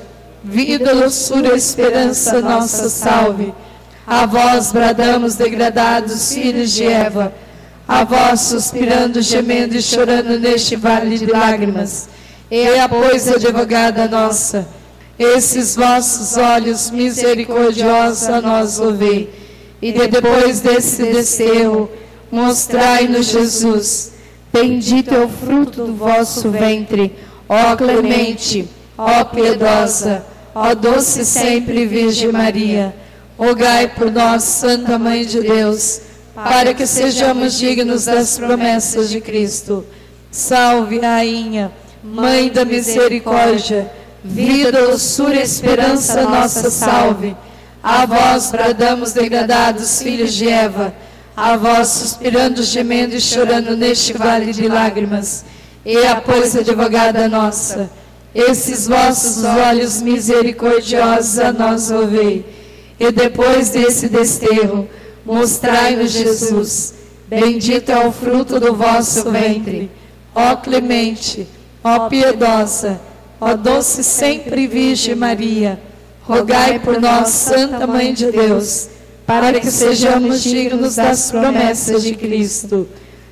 vida, doçura e esperança nossa, salve. A vós bradamos, degradados, filhos de Eva, a vós suspirando, gemendo e chorando neste vale de lágrimas. Ea, pois, advogada nossa, esses vossos olhos misericordiosos a nós volvei. E depois desse desterro, mostrai-nos Jesus, bendito é o fruto do vosso ventre. Ó clemente, ó piedosa, ó doce sempre Virgem Maria, rogai por nós, Santa Mãe de Deus, para que sejamos dignos das promessas de Cristo. Salve, Rainha, Mãe da Misericórdia, vida, doçura e esperança nossa, salve. A vós bradamos, degradados, filhos de Eva, a vós suspirando, gemendo e chorando neste vale de lágrimas. Ea, pois, advogada nossa, esses vossos olhos misericordiosos a nós volvei. E depois desse desterro, mostrai-nos Jesus, bendito é o fruto do vosso ventre. Ó clemente, ó piedosa, Ó doce sempre Virgem Maria, rogai por nós, Santa Mãe de Deus, para que sejamos dignos das promessas de Cristo.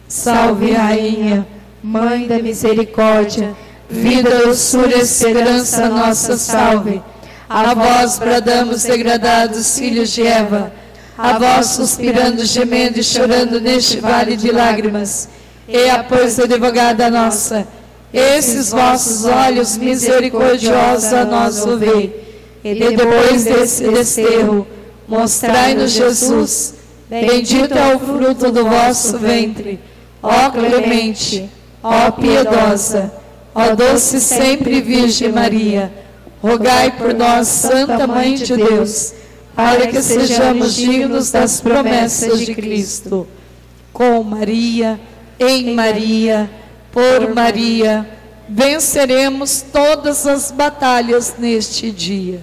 Salve, Rainha, Mãe da Misericórdia, vida, doçura e esperança nossa, salve. A vós bradamos, degradados filhos de Eva, a vós suspirando, gemendo e chorando neste vale de lágrimas, e a pois advogada nossa, esses vossos olhos misericordiosos a nós ouvei, e depois desse desterro, mostrai-nos Jesus, bendito é o fruto do vosso ventre. Ó clemente, ó piedosa, ó doce sempre Virgem Maria, rogai por nós, Santa Mãe de Deus, para que sejamos dignos das promessas de Cristo. Com Maria, em Maria, por Maria, venceremos todas as batalhas neste dia.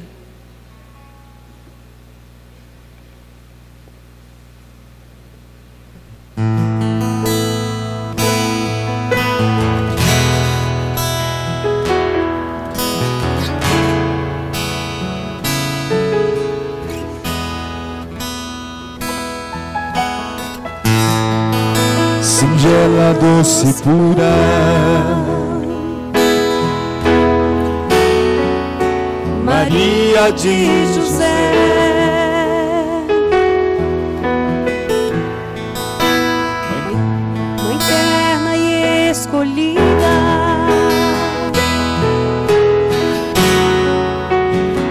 Singela, doce e pura Maria de José, mãe eterna e escolhida,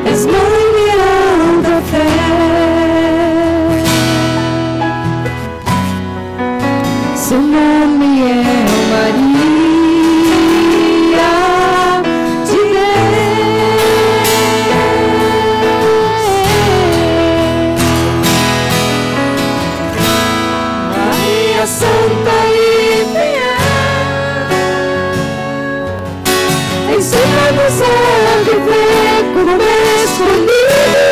és mãe leal da fé. Seu nome é Maria de Deus, Maria Santa e fiel, ensina-nos a viver como escolhido,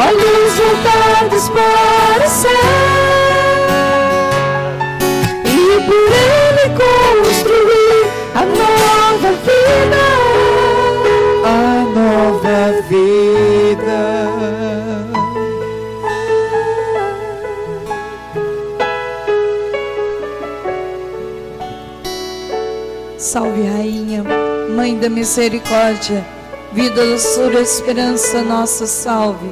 olhos voltados para e por ele construir a nova vida, a nova vida. Salve, Rainha, Mãe da Misericórdia, vida, doçura e esperança nossa, salve.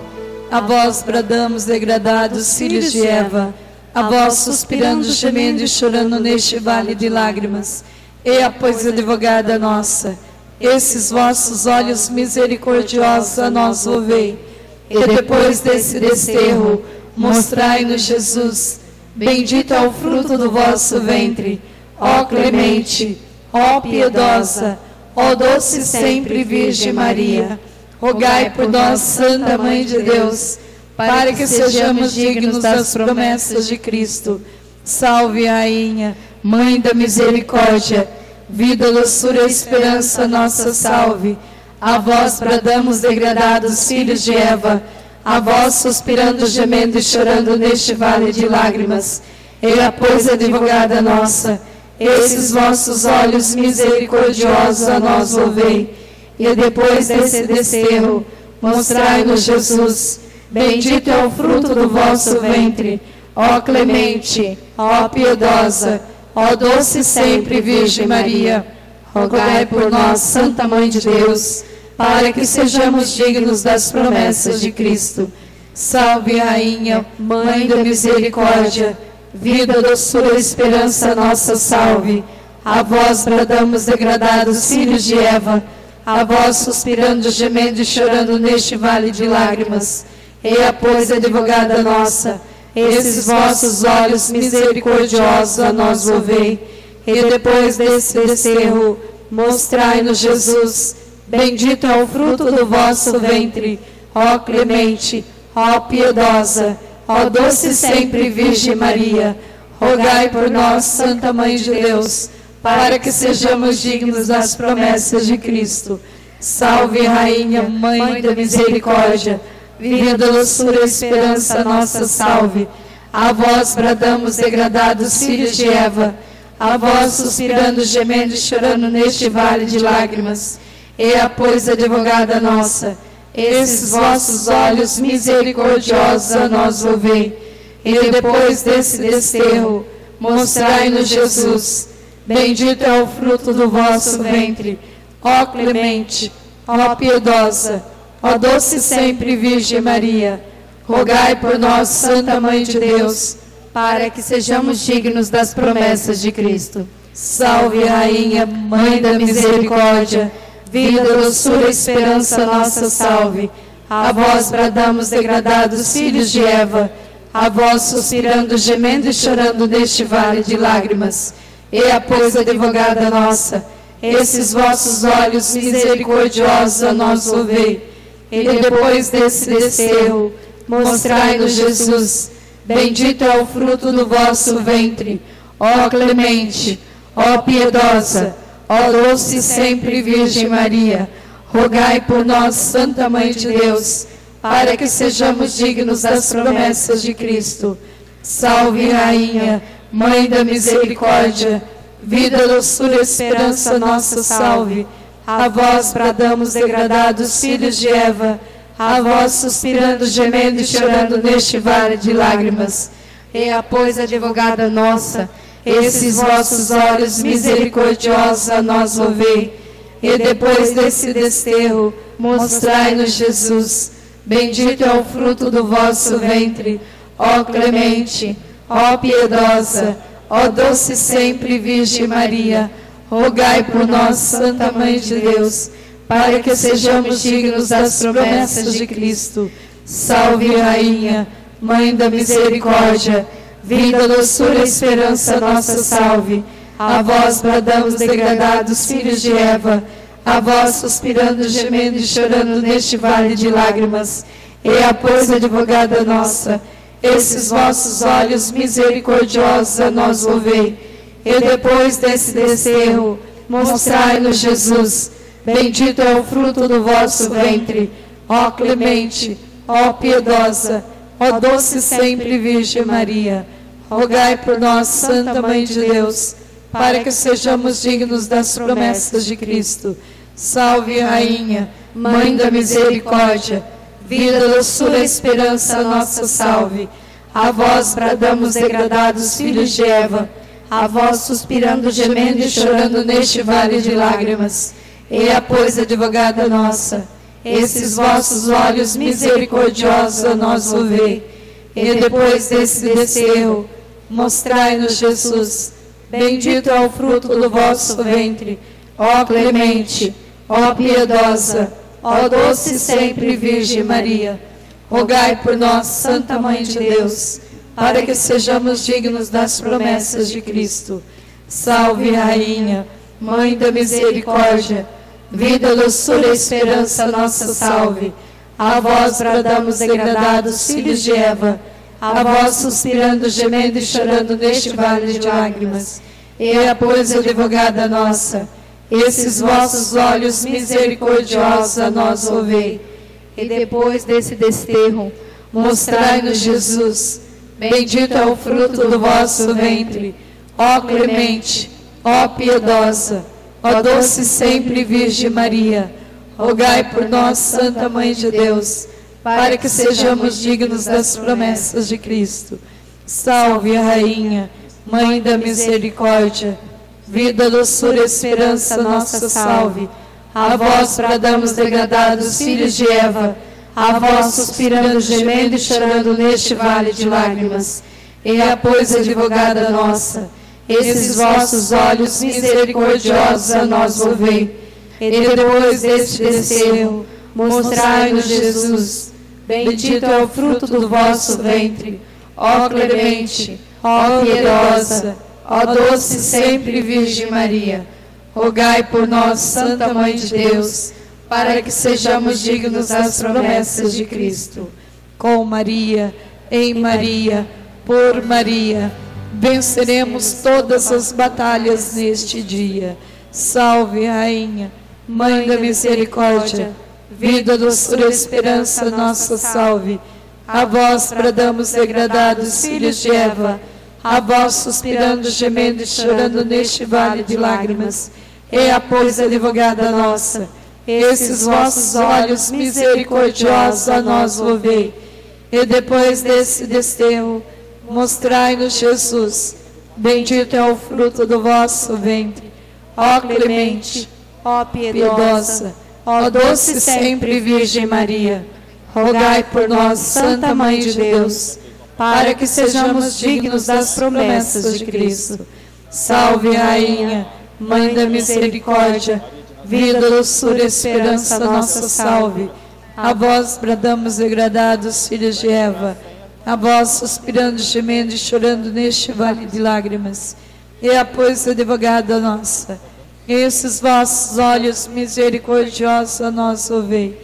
A vós bradamos, degradados filhos de Eva, a vós suspirando, gemendo e chorando neste vale de lágrimas, e a pois advogada nossa, esses vossos olhos misericordiosos a nós ouvei, e depois desse desterro, mostrai-nos Jesus, bendito é o fruto do vosso ventre. Ó clemente, ó piedosa, ó doce sempre Virgem Maria, rogai por nós, Santa Mãe de Deus, para que sejamos dignos das promessas de Cristo. Salve, Rainha, Mãe da Misericórdia, vida, doçura e esperança nossa, salve. A vós bradamos, degradados filhos de Eva, a vós suspirando, gemendo e chorando neste vale de lágrimas, e a pois advogada nossa, esses vossos olhos misericordiosos a nós ouvei. E depois desse desterro, mostrai-nos Jesus, bendito é o fruto do vosso ventre. Ó clemente, ó piedosa, ó doce sempre Virgem Maria, rogai por nós, Santa Mãe de Deus, para que sejamos dignos das promessas de Cristo. Salve, Rainha, Mãe da Misericórdia, vida, doçura e esperança nossa, salve. A vós bradamos, degradados filhos de Eva, a vós suspirando, gemendo e chorando neste vale de lágrimas, e a pois advogada nossa, esses vossos olhos misericordiosos a nós ouvei, e depois desse desterro, mostrai-nos Jesus, bendito é o fruto do vosso ventre. Ó clemente, ó piedosa, ó doce sempre Virgem Maria, rogai por nós, Santa Mãe de Deus, para que sejamos dignos das promessas de Cristo. Salve, Rainha, Mãe da Misericórdia, vida, doçura e esperança nossa, salve. A vós bradamos, degradados filhos de Eva, a vós suspirando, gemendo e chorando neste vale de lágrimas. Ea, pois, advogada nossa, esses vossos olhos misericordiosos a nós volvei, e depois desse desterro, mostrai-nos Jesus. Bendito é o fruto do vosso ventre, ó clemente, ó piedosa, ó doce sempre Virgem Maria. Rogai por nós, Santa Mãe de Deus, para que sejamos dignos das promessas de Cristo. Salve, Rainha, Mãe da Misericórdia, vida, doçura e esperança nossa, salve. A vós bradamos, degradados filhos de Eva, a vós suspirando, gemendo e chorando neste vale de lágrimas. Ea, pois, advogada nossa, esses vossos olhos misericordiosos a nós volvei, e depois desse desterro, mostrai-nos Jesus. Bendito é o fruto do vosso ventre, ó clemente, ó piedosa, ó doce e sempre Virgem Maria. Rogai por nós, Santa Mãe de Deus, para que sejamos dignos das promessas de Cristo. Salve, Rainha, Mãe da Misericórdia, vida, doçura e esperança nossa, salve. A vós bradamos, degradados filhos de Eva, a vós suspirando, gemendo e chorando neste vale de lágrimas. Ea, pois, advogada nossa, esses vossos olhos misericordiosos a nós volvei, e depois desse desterro, mostrai-nos Jesus. Bendito é o fruto do vosso ventre, ó clemente, ó piedosa, ó doce sempre Virgem Maria. Rogai por nós, Santa Mãe de Deus, para que sejamos dignos das promessas de Cristo. Salve, Rainha, Mãe da Misericórdia, vida, doçura e esperança nossa, salve. A vós bradamos, degradados filhos de Eva, a vós suspirando, gemendo e chorando neste vale de lágrimas. Ea, pois, advogada nossa, esses vossos olhos misericordiosos a nós volvei, e depois desse desterro, mostrai-nos Jesus. Bendito é o fruto do vosso ventre, ó clemente, ó piedosa, ó doce sempre Virgem Maria. Rogai por nós, Santa Mãe de Deus, para que sejamos dignos das promessas de Cristo. Salve, Rainha, Mãe da Misericórdia, vida, doçura e esperança nossa, salve. A vós bradamos, degradados filhos de Eva, a vós suspirando, gemendo e chorando neste vale de lágrimas. Ea, pois, advogada nossa, esses vossos olhos misericordiosos a nós volvei, e depois desse desterro, mostrai-nos Jesus. Bendito é o fruto do vosso ventre, ó clemente, ó piedosa, ó doce sempre Virgem Maria. Rogai por nós, Santa Mãe de Deus, para que sejamos dignos das promessas de Cristo. Salve, Rainha, Mãe da Misericórdia, vida, doçura e esperança nossa, salve. A vós bradamos, degradados filhos de Eva, a vós suspirando, gemendo e chorando neste vale de lágrimas. Ea, pois, advogada nossa, esses vossos olhos misericordiosos a nós volvei, e depois desse desterro, mostrai-nos Jesus. Bendito é o fruto do vosso ventre, ó clemente, ó piedosa, ó doce sempre Virgem Maria. Rogai por nós, Santa Mãe de Deus, para que sejamos dignos das promessas de Cristo. Salve, Rainha, Mãe da Misericórdia, vida, doçura e esperança nossa, salve. A vós bradamos, degradados filhos de Eva, a vós suspirando, gemendo e chorando neste vale de lágrimas. Ea, pois, advogada nossa, esses vossos olhos misericordiosos a nós volvei, e depois deste desterro, mostrai-nos Jesus. Bendito é o fruto do vosso ventre, ó clemente, ó piedosa, ó doce sempre Virgem Maria. Rogai por nós, Santa Mãe de Deus, para que sejamos dignos das promessas de Cristo. Com Maria, em Maria, por Maria, venceremos todas as batalhas neste dia. Salve, Rainha, Mãe da Misericórdia, vida, doçura e esperança nossa, salve. A vós bradamos, degradados filhos de Eva, a vós suspirando, gemendo e chorando neste vale de lágrimas, ea, pois, advogada nossa, esses vossos olhos misericordiosos a nós volvei, e depois desse desterro, mostrai-nos Jesus, bendito é o fruto do vosso ventre. Ó clemente, ó piedosa, ó doce sempre Virgem Maria, rogai por nós, Santa Mãe de Deus, para que sejamos dignos das promessas de Cristo. Salve, Rainha, Mãe da Misericórdia, vida, doçura e esperança nossa, salve. A vós bradamos degradados, filhos de Eva, a vós suspirando, gemendo e chorando neste vale de lágrimas, ea, pois, advogada nossa, esses vossos olhos misericordiosos a nós ouvei,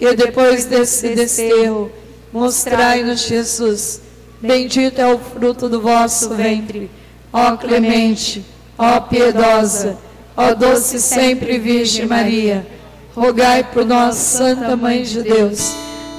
e depois desse desterro, mostrai-nos Jesus, bendito é o fruto do vosso ventre. Ó clemente, ó piedosa, ó doce sempre Virgem Maria, rogai por nós, Santa Mãe de Deus,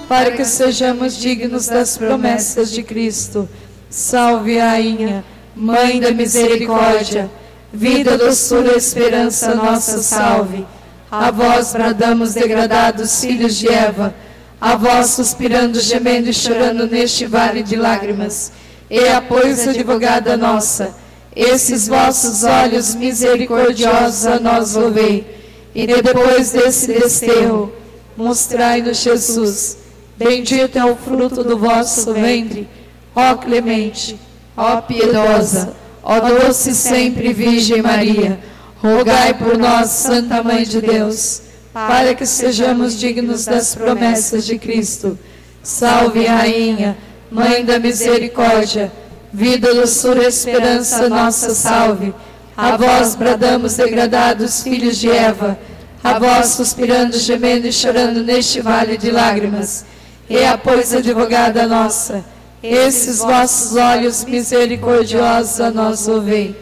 para que sejamos dignos das promessas de Cristo. Salve, Rainha, Mãe da Misericórdia, vida, doçura e esperança nossa, salve. A vós bradamos degradados, filhos de Eva, a vós suspirando, gemendo e chorando neste vale de lágrimas, ea, pois, advogada nossa, esses vossos olhos misericordiosos a nós volvei, e depois desse desterro, mostrai-nos Jesus, bendito é o fruto do vosso ventre. Ó clemente, ó piedosa, ó doce sempre Virgem Maria, rogai por nós, Santa Mãe de Deus, para que sejamos dignos das promessas de Cristo. Salve, Rainha, Mãe da Misericórdia, vida, doçura e esperança nossa, salve. A vós bradamos degradados, filhos de Eva, a vós suspirando, gemendo e chorando neste vale de lágrimas, ea, pois, advogada nossa, esses vossos olhos misericordiosos a nós ouvei,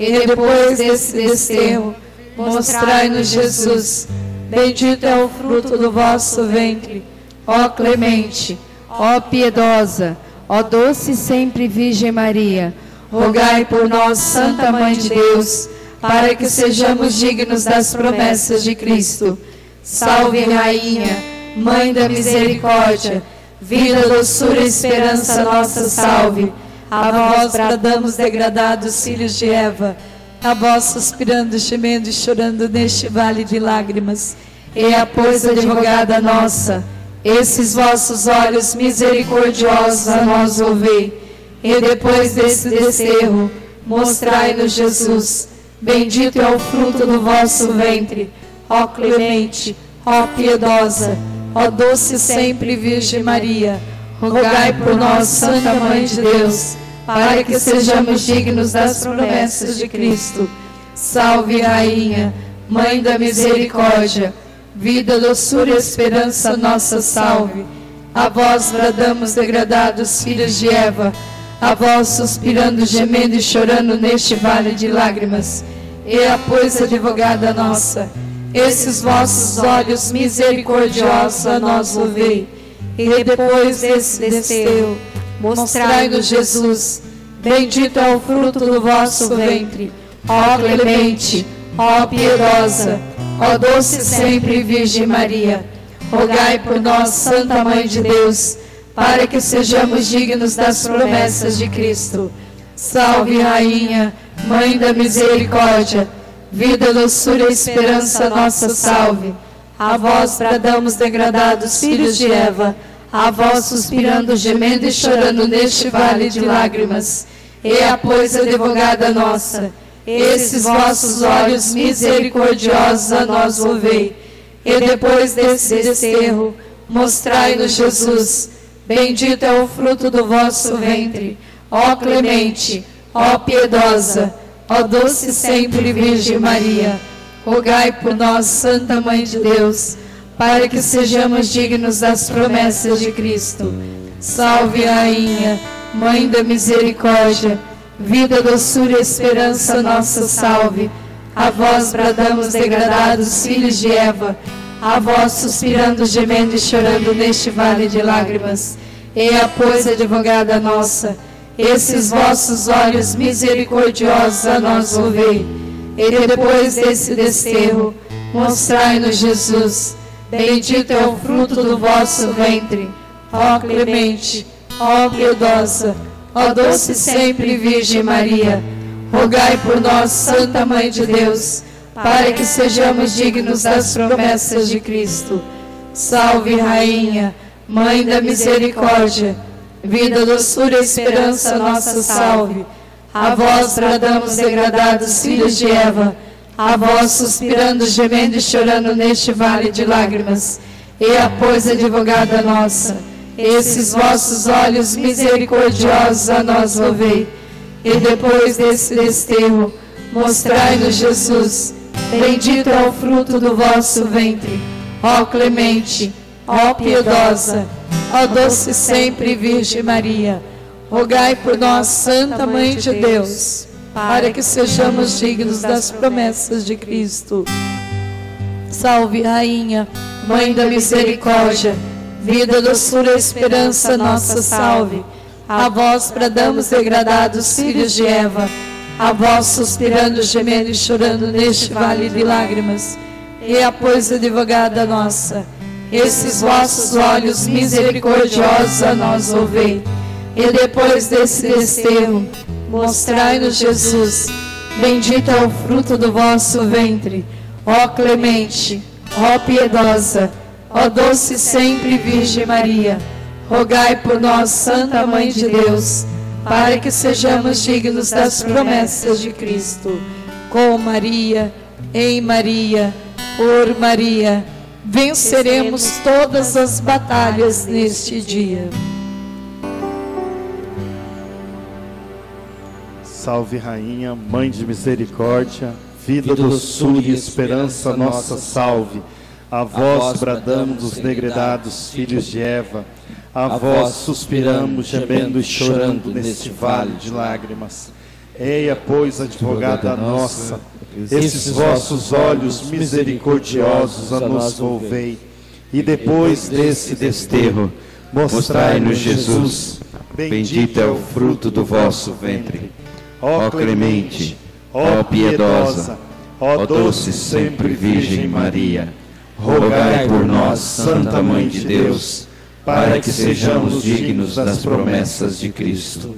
e depois desse desterro, mostrai-nos Jesus, bendito é o fruto do vosso ventre. Ó clemente, ó piedosa, ó doce sempre Virgem Maria, rogai por nós, Santa Mãe de Deus, para que sejamos dignos das promessas de Cristo. Salve, Rainha, Mãe da Misericórdia, vida, doçura e esperança nossa, salve. A vós bradamos degradados, filhos de Eva, a vós suspirando, gemendo e chorando neste vale de lágrimas, ea, pois, advogada nossa, esses vossos olhos misericordiosos a nós ouvei, e depois desse desterro, mostrai-nos Jesus, bendito é o fruto do vosso ventre. Ó clemente, ó piedosa, ó doce sempre Virgem Maria, rogai por nós, Santa Mãe de Deus, para que sejamos dignos das promessas de Cristo. Salve, Rainha, Mãe da Misericórdia, vida, doçura e esperança nossa, salve. A vós bradamos degradados, filhos de Eva, a vós suspirando, gemendo e chorando neste vale de lágrimas, ea, pois, advogada nossa, esses vossos olhos misericordiosos a nós ouvei, e depois desse desterro, mostrai-nos Jesus, bendito é o fruto do vosso ventre. Ó clemente, ó piedosa, ó doce sempre Virgem Maria, rogai por nós, Santa Mãe de Deus, para que sejamos dignos das promessas de Cristo. Salve, Rainha, Mãe da Misericórdia, vida, doçura e esperança nossa, salve. A vós bradamos degradados, filhos de Eva, a vós suspirando, gemendo e chorando neste vale de lágrimas, ea, pois, advogada nossa, esses vossos olhos misericordiosos a nós volvei, e depois desse desterro, mostrai-nos Jesus, bendito é o fruto do vosso ventre. Ó clemente, ó piedosa, ó doce sempre Virgem Maria, rogai por nós, Santa Mãe de Deus, para que sejamos dignos das promessas de Cristo. Salve, Rainha, Mãe da Misericórdia, vida, doçura e esperança nossa, salve. A vós bradamos degradados, filhos de Eva, a vós suspirando, gemendo e chorando neste vale de lágrimas, ea, pois, advogada nossa, esses vossos olhos misericordiosos a nós ouvei, e depois desse desterro, mostrai-nos Jesus, bendito é o fruto do vosso ventre, ó clemente, ó piedosa, ó doce sempre Virgem Maria, rogai por nós, Santa Mãe de Deus, para que sejamos dignos das promessas de Cristo. Salve, Rainha, Mãe da Misericórdia, vida, doçura e esperança nossa salve. A vós bradamos degradados, filhos de Eva, a vós suspirando, gemendo e chorando neste vale de lágrimas, e a pois advogada nossa, esses vossos olhos misericordiosos a nós ouvei, e depois desse desterro, mostrai-nos Jesus, bendito é o fruto do vosso ventre, ó clemente, ó piedosa, ó doce sempre Virgem Maria, rogai por nós, Santa Mãe de Deus, para que sejamos dignos das promessas de Cristo. Salve, Rainha, Mãe da Misericórdia, vida, doçura e esperança nossa salve. A vós bradamos degradados, filhos de Eva, a vós suspirando, gemendo e chorando neste vale de lágrimas, e a pois advogada nossa, esses vossos olhos misericordiosos a nós ouvei, e depois desse desterro, mostrai-nos Jesus, bendito é o fruto do vosso ventre, ó clemente, ó piedosa, ó doce sempre Virgem Maria, rogai por nós, Santa Mãe de Deus, para que sejamos dignos das promessas de Cristo. Com Maria, em Maria, por Maria, venceremos todas as batalhas neste dia. Salve, Rainha, Mãe de Misericórdia, vida, doçura e esperança nossa salve. A vós bradamos os degredados, filhos de Eva, a vós suspiramos, gemendo e chorando neste vale de lágrimas. Eia, pois, advogada nossa, esses vossos olhos misericordiosos a nós volvei, e depois desse desterro, mostrai-nos Jesus, bendito é o fruto do vosso ventre. Ó clemente, ó piedosa, ó doce sempre Virgem Maria, rogai por nós, Santa Mãe de Deus, para que sejamos dignos das promessas de Cristo.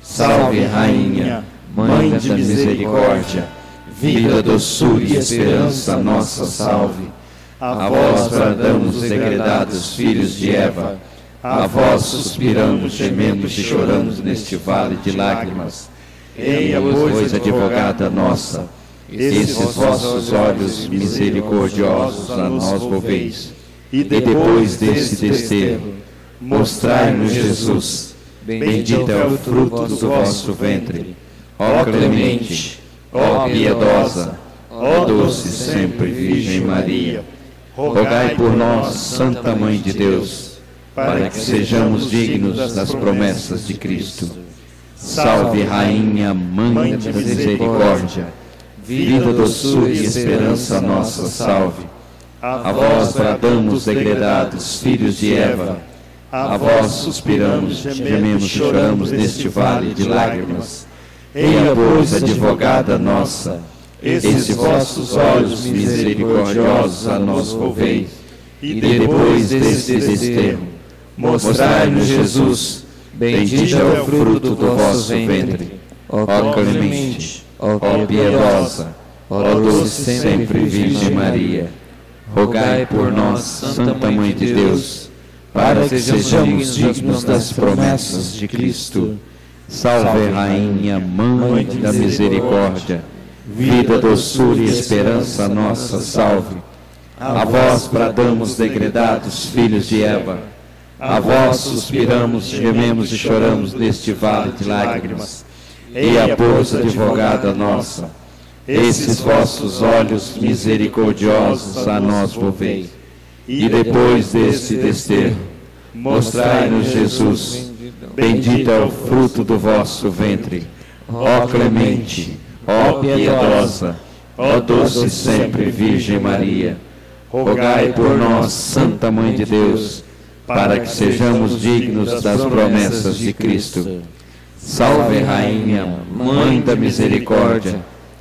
Salve, Rainha, Mãe de Misericórdia, vida, doçura e esperança nossa salve. A vós bradamos os degredados, filhos de Eva, a vós suspiramos, gemendo e choramos neste vale de lágrimas. Eia, pois, advogada nossa, esses vossos olhos misericordiosos a nós volveis, e depois desse desterro, mostrai-nos Jesus, bendito é o fruto do vosso ventre, ó clemente, ó piedosa, ó doce sempre Virgem Maria, rogai por nós, Santa Mãe de Deus, para que sejamos dignos das promessas de Cristo. Salve, Rainha, Mãe de Misericórdia, vida, doçura e esperança nossa salve. A vós bradamos degredados, filhos de Eva, a vós suspiramos, gememos, choramos neste vale de lágrimas. Eia, pois, advogada nossa, esses vossos olhos misericordiosos a nós volveis, e depois desse desterro, mostrai-nos Jesus, bendito é o fruto do vosso ventre, ó clemente, ó piedosa, ó doce sempre Virgem Maria, rogai por nós, Santa Mãe de Deus, para que sejamos dignos das promessas de Cristo. Salve, Rainha, Mãe da Misericórdia, vida, doçura e esperança nossa salve. A vós bradamos degredados, filhos de Eva, a vós suspiramos, gememos e choramos neste vale de lágrimas. Eia, pois, advogada nossa, esses vossos olhos misericordiosos a nós volvei, e depois desse desterro, mostrai-nos Jesus, bendito é o fruto do vosso ventre, ó clemente, ó piedosa, ó doce sempre Virgem Maria, rogai por nós, Santa Mãe de Deus, para que sejamos dignos das promessas de Cristo. Salve, Rainha, Mãe da Misericórdia,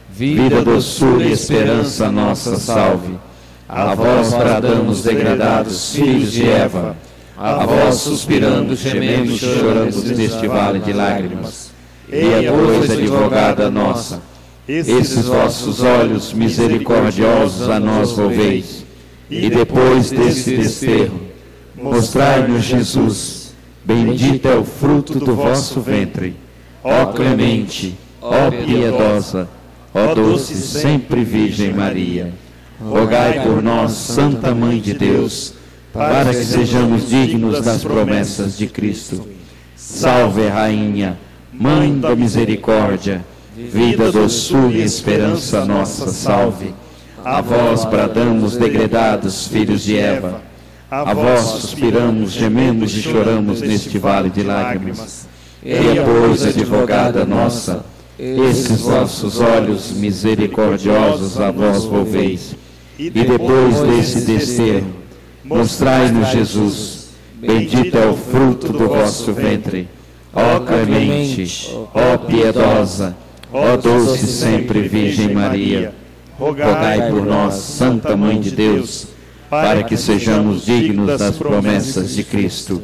vida, doçura e esperança nossa, salve. A vós bradamos, degradados, filhos de Eva, a vós suspirando, gemendo e chorando neste vale de lágrimas. E a pois, advogada nossa, esses vossos olhos misericordiosos a nós volveis, e depois desse desterro, mostrai-nos Jesus, bendito é o fruto do vosso ventre. Ó clemente, ó piedosa, ó doce sempre Virgem Maria, rogai por nós, Santa Mãe de Deus, para que sejamos dignos das promessas de Cristo. Salve, Rainha, Mãe da Misericórdia, vida, doçura e esperança nossa, salve. A vós bradamos, degredados, filhos de Eva, a vós suspiramos, gememos e choramos neste vale de lágrimas. E pois, advogada nossa, esses vossos olhos misericordiosos a vós volveis, e depois desse desterro, mostrai-nos Jesus, bendito é o fruto do vosso ventre. Ó clemente, ó piedosa, ó doce sempre Virgem Maria, rogai por nós, Santa Mãe de Deus, para que sejamos dignos das promessas de Cristo.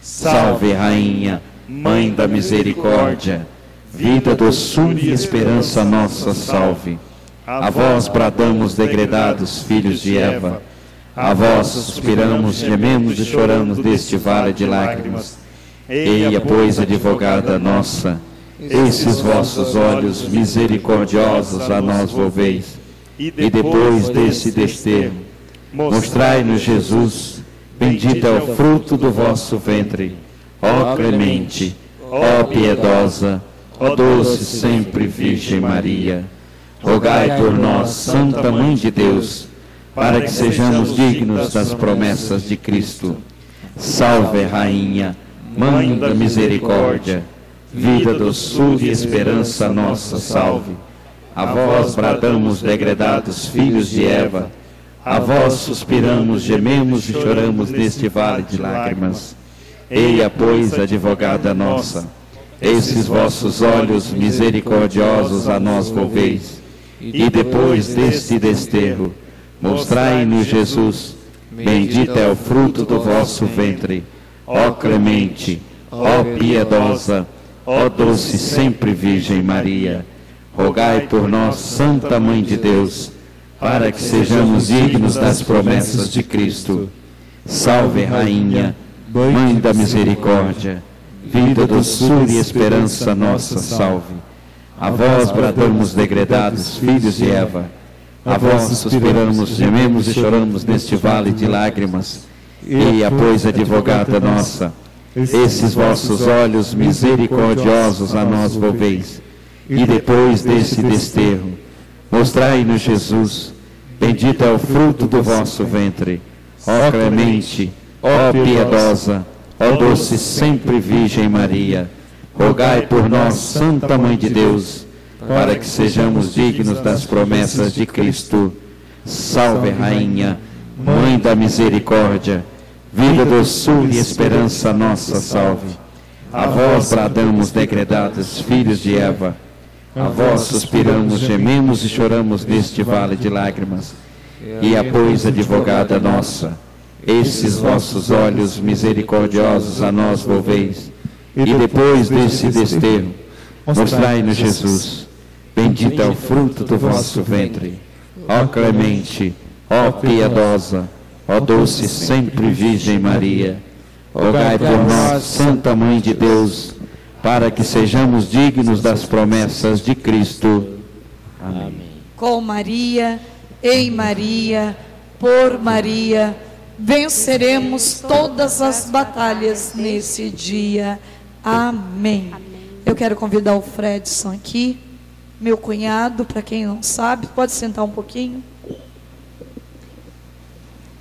Salve, Rainha, Mãe da Misericórdia, vida, doçura e esperança nossa, salve. A vós bradamos, degredados, filhos de Eva, a vós suspiramos, gememos e choramos deste vale de lágrimas. Eia, pois, advogada nossa, esses vossos olhos misericordiosos a nós volveis, e depois desse desterro, mostrai-nos Jesus, bendito é o fruto do vosso ventre. Ó clemente, ó piedosa, ó doce sempre Virgem Maria, rogai por nós, Santa Mãe de Deus, para que sejamos dignos das promessas de Cristo. Salve, Rainha, Mãe da Misericórdia, vida, doçura e esperança nossa, salve. A vós bradamos, degredados, filhos de Eva, a vós suspiramos, gememos e choramos neste vale de lágrimas. Eia, pois, advogada nossa, esses vossos olhos misericordiosos a nós volveis, e depois deste desterro, mostrai-nos Jesus, bendito é o fruto do vosso ventre. Ó clemente, ó piedosa, ó doce sempre Virgem Maria, rogai por nós, Santa Mãe de Deus, para que sejamos dignos das promessas de Cristo. Salve, Rainha, Mãe da Misericórdia, vida, doçura e esperança nossa, salve. A vós bradamos, degredados, filhos de Eva, a vós suspiramos, gememos e choramos neste vale de lágrimas. E a pois, advogada nossa, esses vossos olhos misericordiosos a nós volveis, e depois desse desterro, mostrai-nos Jesus, bendito é o fruto do vosso ventre. Ó clemente, ó piedosa, ó doce sempre Virgem Maria, rogai por nós, Santa Mãe de Deus, para que sejamos dignos das promessas de Cristo. Salve, Rainha, Mãe da Misericórdia, vida, doçura e esperança nossa, salve. A vós bradamos, degredados, filhos de Eva, a vós suspiramos, gememos e choramos neste vale de lágrimas. E a pois, advogada nossa, esses vossos olhos misericordiosos a nós volveis, e depois desse desterro, mostrai-nos Jesus, bendito é o fruto do vosso ventre. Ó clemente, ó piedosa, ó doce sempre Virgem Maria, rogai por nós, Santa Mãe de Deus, para que sejamos dignos das promessas de Cristo. Amém. Com Maria, em Maria, por Maria, venceremos todas as batalhas nesse dia. Amém. Eu quero convidar o Fredson aqui, meu cunhado, para quem não sabe, pode sentar um pouquinho.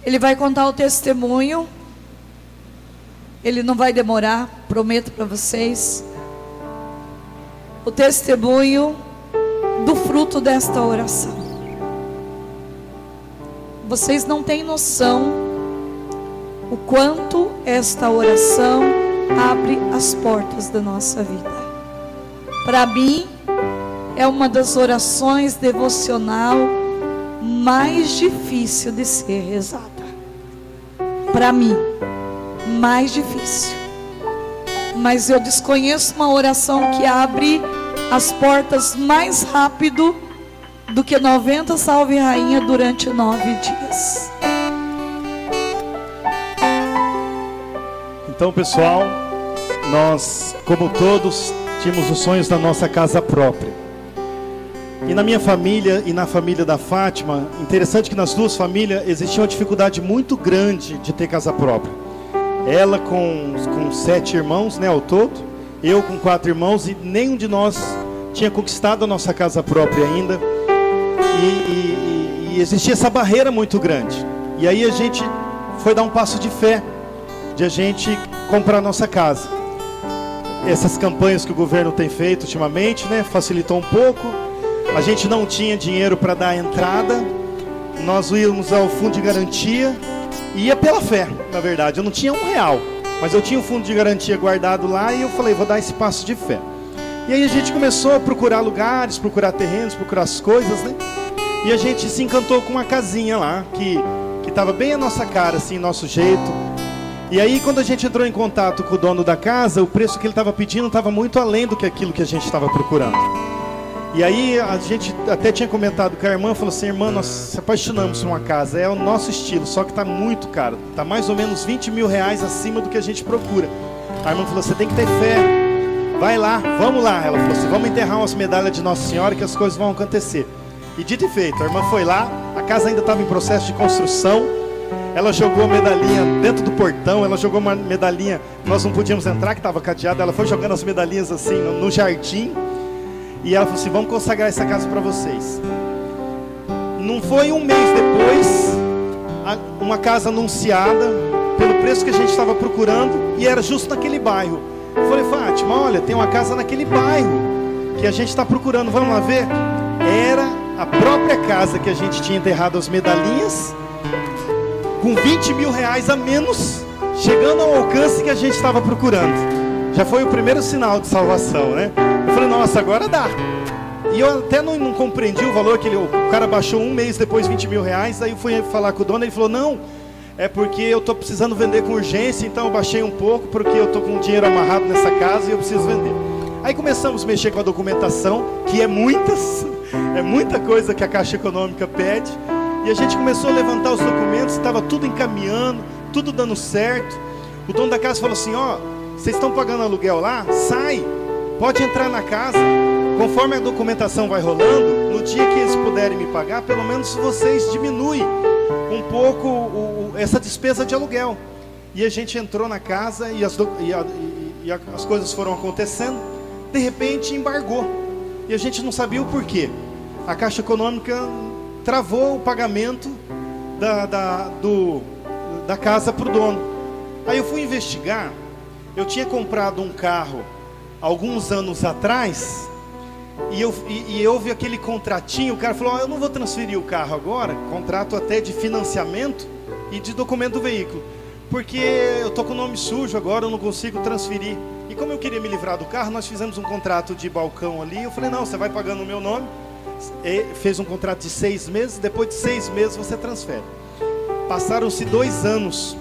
Ele vai contar o testemunho. Ele não vai demorar, prometo para vocês. O testemunho do fruto desta oração. Vocês não têm noção o quanto esta oração abre as portas da nossa vida. Para mim, é uma das orações devocional mais difícil de ser rezada. Para mim, mais difícil. Mas eu desconheço uma oração que abre as portas mais rápido do que noventa Salve Rainha durante nove dias. Então, pessoal, nós, como todos, tínhamos os sonhos da nossa casa própria. E na minha família e na família da Fátima, interessante que nas duas famílias existia uma dificuldade muito grande de ter casa própria. Ela com, com sete irmãos, né, ao todo, eu com quatro irmãos, e nenhum de nós tinha conquistado a nossa casa própria ainda. E, e, e existia essa barreira muito grande. E aí a gente foi dar um passo de fé, de a gente comprar a nossa casa. Essas campanhas que o governo tem feito ultimamente, né, facilitou um pouco. A gente não tinha dinheiro para dar a entrada, nós íamos ao fundo de garantia, e ia pela fé, na verdade. Eu não tinha um real, mas eu tinha o fundo de garantia guardado lá, e eu falei, vou dar esse passo de fé. E aí a gente começou a procurar lugares, procurar terrenos, procurar as coisas, né? E a gente se encantou com uma casinha lá, que estava bem a nossa cara, assim, nosso jeito. E aí quando a gente entrou em contato com o dono da casa, o preço que ele estava pedindo estava muito além do que aquilo que a gente estava procurando. E aí a gente até tinha comentado com a irmã, falou assim, irmã, nós se apaixonamos por uma casa, é o nosso estilo, só que está muito caro, está mais ou menos vinte mil reais acima do que a gente procura. A irmã falou, você tem que ter fé, vai lá, vamos lá. Ela falou assim, vamos enterrar umas medalhas de Nossa Senhora que as coisas vão acontecer. E dito e feito, a irmã foi lá, a casa ainda estava em processo de construção, ela jogou a medalhinha dentro do portão, ela jogou uma medalhinha, nós não podíamos entrar que estava cadeado, ela foi jogando as medalhinhas assim no jardim. E ela falou assim, vamos consagrar essa casa para vocês. Não foi um mês depois, uma casa anunciada pelo preço que a gente estava procurando, e era justo naquele bairro. Eu falei, Fátima, olha, tem uma casa naquele bairro que a gente está procurando, vamos lá ver? Era a própria casa que a gente tinha enterrado as medalhinhas, com vinte mil reais a menos, chegando ao alcance que a gente estava procurando. Já foi o primeiro sinal de salvação, né? Eu falei, nossa, agora dá. E eu até não, não compreendi o valor que ele, o cara baixou um mês depois vinte mil reais. Aí eu fui falar com o dono, ele falou, não, é porque eu tô precisando vender com urgência, então eu baixei um pouco porque eu tô com dinheiro amarrado nessa casa e eu preciso vender. Aí começamos a mexer com a documentação, que é muitas, é muita coisa que a Caixa Econômica pede. E a gente começou a levantar os documentos, estava tudo encaminhando, tudo dando certo. O dono da casa falou assim, ó, vocês estão pagando aluguel lá? Sai! Pode entrar na casa, conforme a documentação vai rolando, no dia que eles puderem me pagar, pelo menos vocês diminuem um pouco o, o, essa despesa de aluguel. E a gente entrou na casa e as, do, e a, e a, as coisas foram acontecendo, de repente embargou. E a gente não sabia o porquê. A Caixa Econômica travou o pagamento da, da, do, da casa para o dono. Aí eu fui investigar, eu tinha comprado um carro alguns anos atrás, e, eu, e, e houve aquele contratinho, o cara falou, oh, eu não vou transferir o carro agora, contrato até de financiamento e de documento do veículo, porque eu tô com o nome sujo agora, eu não consigo transferir. E como eu queria me livrar do carro, nós fizemos um contrato de balcão ali, eu falei, não, você vai pagando o meu nome, e fez um contrato de seis meses, depois de seis meses você transfere. Passaram-se dois anos,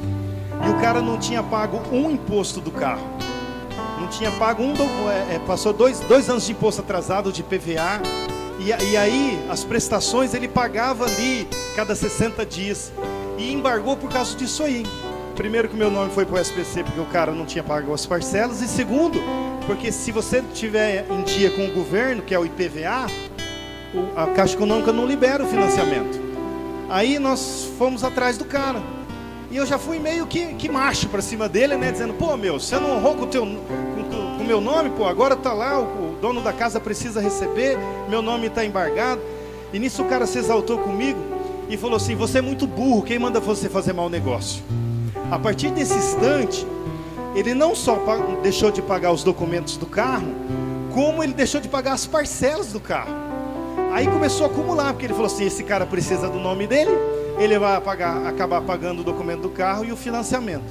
e o cara não tinha pago um imposto do carro. Não tinha pago um, é, passou dois, dois anos de imposto atrasado de I P V A, e, e aí as prestações ele pagava ali cada sessenta dias, e embargou por causa disso aí. Primeiro que meu nome foi para o S P C porque o cara não tinha pago as parcelas, e segundo, porque se você tiver em dia com o governo, que é o I P V A, o, a Caixa Econômica não libera o financiamento. Aí nós fomos atrás do cara. E eu já fui meio que, que macho pra cima dele, né? Dizendo, pô, meu, você não honrou com o teu, com, com meu nome, pô, agora tá lá, o, o dono da casa precisa receber, meu nome tá embargado. E nisso o cara se exaltou comigo e falou assim, você é muito burro, quem manda você fazer mau negócio? A partir desse instante, ele não só deixou de pagar os documentos do carro, como ele deixou de pagar as parcelas do carro. Aí começou a acumular, porque ele falou assim, esse cara precisa do nome dele, ele vai pagar, acabar pagando o documento do carro e o financiamento.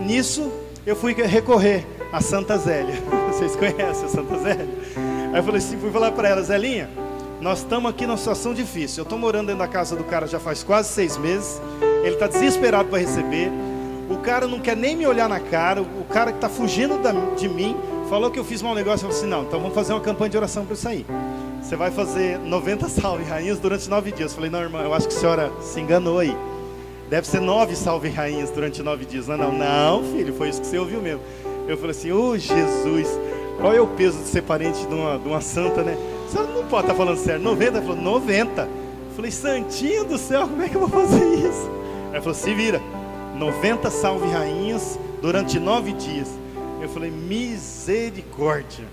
Nisso, eu fui recorrer à Santa Zélia. Vocês conhecem a Santa Zélia? Aí eu falei assim, fui falar para ela, Zelinha, nós estamos aqui numa situação difícil. Eu estou morando dentro da casa do cara já faz quase seis meses. Ele está desesperado para receber. O cara não quer nem me olhar na cara. O cara que está fugindo da, de mim falou que eu fiz mau negócio. Eu falei assim, não, então vamos fazer uma campanha de oração para eu sair. Você vai fazer noventa salve rainhas durante nove dias. Eu falei, não, irmã, eu acho que a senhora se enganou aí. Deve ser nove salve rainhas durante nove dias. Não, não, não, filho, foi isso que você ouviu mesmo. Eu falei assim, ô oh, Jesus, qual é o peso de ser parente de uma, de uma santa, né? A senhora não pode estar falando sério. noventa? Ela falou, noventa. Eu falei, santinho do céu, como é que eu vou fazer isso? Ela falou, se vira, noventa salve rainhas durante nove dias. Eu falei, misericórdia.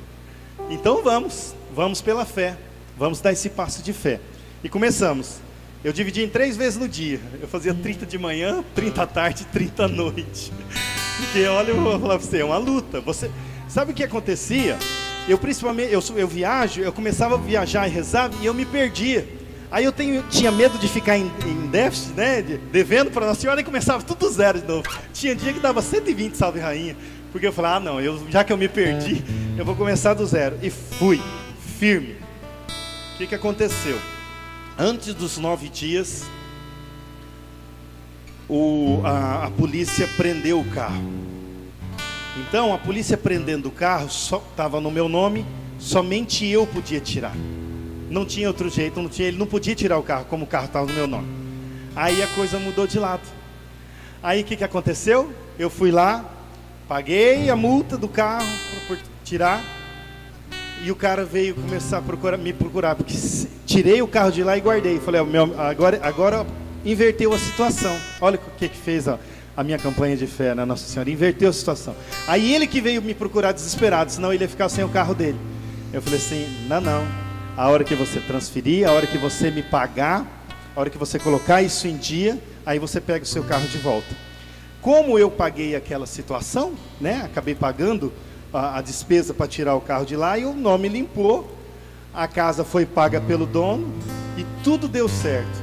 Então vamos, vamos pela fé, vamos dar esse passo de fé. E começamos. Eu dividi em três vezes no dia. Eu fazia trinta de manhã, trinta à tarde, trinta à noite. Porque olha, eu vou falar pra você, é uma luta. Você sabe o que acontecia? Eu principalmente, eu, eu viajo, eu começava a viajar e rezava e eu me perdia. Aí eu tenho, tinha medo de ficar em, em déficit, né? De, devendo para Nossa Senhora e começava tudo zero de novo. Tinha dia que dava cento e vinte salve rainha. Porque eu falava, ah não, eu, já que eu me perdi, eu vou começar do zero. E fui, firme. O que que aconteceu? Antes dos nove dias, o, a, a polícia prendeu o carro. Então a polícia prendendo o carro, só estava no meu nome, somente eu podia tirar. Não tinha outro jeito, não tinha, ele não podia tirar o carro, como o carro estava no meu nome. Aí a coisa mudou de lado. Aí o que que aconteceu? Eu fui lá, paguei a multa do carro por tirar. E o cara veio começar a procurar, me procurar, porque tirei o carro de lá e guardei. Falei, ó, meu, agora, agora inverteu a situação. Olha o que que fez, ó, a minha campanha de fé na Nossa Senhora. Inverteu a situação. Aí ele que veio me procurar desesperado, senão ele ia ficar sem o carro dele. Eu falei assim, não, não. A hora que você transferir, a hora que você me pagar, a hora que você colocar isso em dia, aí você pega o seu carro de volta. Como eu paguei aquela situação, né, acabei pagando a despesa para tirar o carro de lá, e o nome limpou, a casa foi paga pelo dono e tudo deu certo.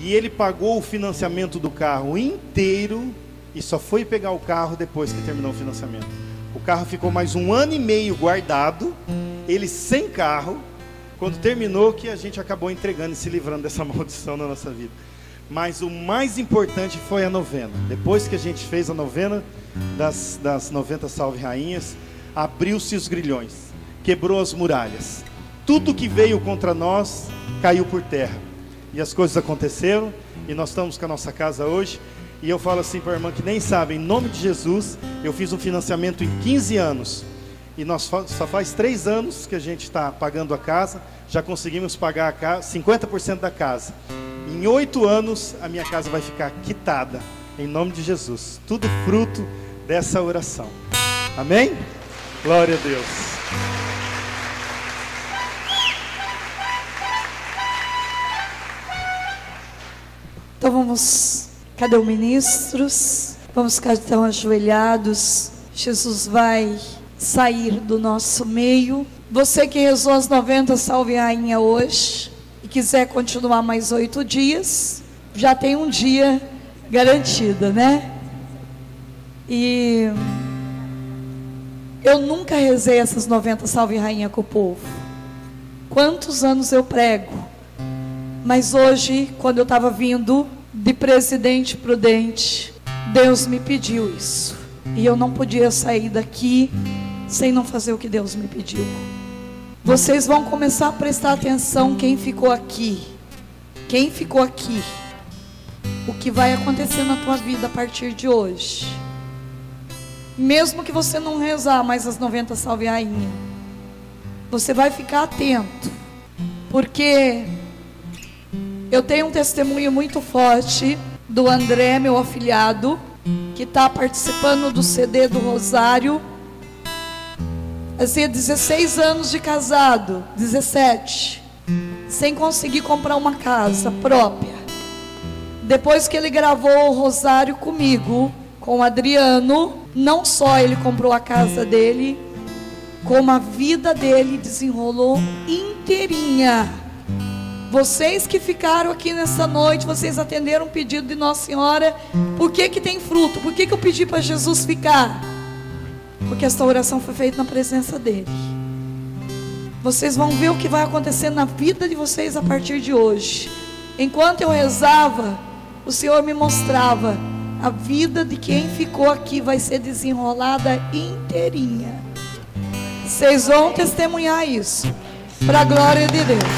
E ele pagou o financiamento do carro inteiro e só foi pegar o carro depois que terminou o financiamento. O carro ficou mais um ano e meio guardado, ele sem carro, quando terminou que a gente acabou entregando e se livrando dessa maldição na nossa vida. Mas o mais importante foi a novena. Depois que a gente fez a novena das, das noventa salve rainhas, abriu-se os grilhões, quebrou as muralhas, tudo que veio contra nós caiu por terra, e as coisas aconteceram, e nós estamos com a nossa casa hoje. E eu falo assim para a irmã que nem sabe, em nome de Jesus, eu fiz um financiamento em quinze anos, e nós só faz três anos que a gente está pagando a casa, já conseguimos pagar a casa, cinquenta por cento da casa. Em oito anos a minha casa vai ficar quitada, em nome de Jesus, tudo fruto dessa oração, amém? Glória a Deus. Então vamos, cadê os ministros? Vamos ficar então ajoelhados. Jesus vai sair do nosso meio. Você que rezou as noventa salve rainha hoje e quiser continuar mais oito dias, já tem um dia garantida, né? E eu nunca rezei essas noventa salve rainha com o povo. Quantos anos eu prego? Mas hoje, quando eu estava vindo de Presidente Prudente, Deus me pediu isso. E eu não podia sair daqui sem não fazer o que Deus me pediu. Vocês vão começar a prestar atenção quem ficou aqui. Quem ficou aqui. O que vai acontecer na tua vida a partir de hoje. Mesmo que você não rezar mais as noventa salve rainha, você vai ficar atento, porque eu tenho um testemunho muito forte do André, meu afilhado, que está participando do C D do Rosário. Fazia dezesseis anos de casado, dezessete, sem conseguir comprar uma casa própria. Depois que ele gravou o Rosário comigo, com o Adriano, não só ele comprou a casa dele, como a vida dele desenrolou inteirinha. Vocês que ficaram aqui nessa noite, vocês atenderam um pedido de Nossa Senhora. Por que que tem fruto? Por que que eu pedi para Jesus ficar? Porque esta oração foi feita na presença dele. Vocês vão ver o que vai acontecer na vida de vocês a partir de hoje. Enquanto eu rezava, o Senhor me mostrava. A vida de quem ficou aqui vai ser desenrolada inteirinha. Vocês vão testemunhar isso. Para a glória de Deus.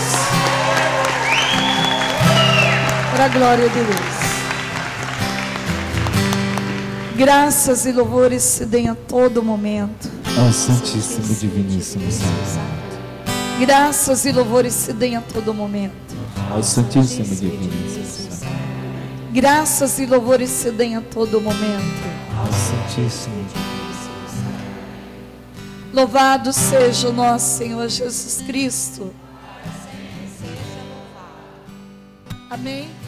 Para a glória de Deus. Graças e louvores se deem a todo momento. Ó Santíssimo e Diviníssimo Santo. Graças e louvores se deem a todo momento. Ao Santíssimo e Diviníssimo Santo. Graças e louvores se deem a todo momento. Ao Santíssimo e Diviníssimo Santo. Louvado seja o nosso Senhor Jesus Cristo. Amém.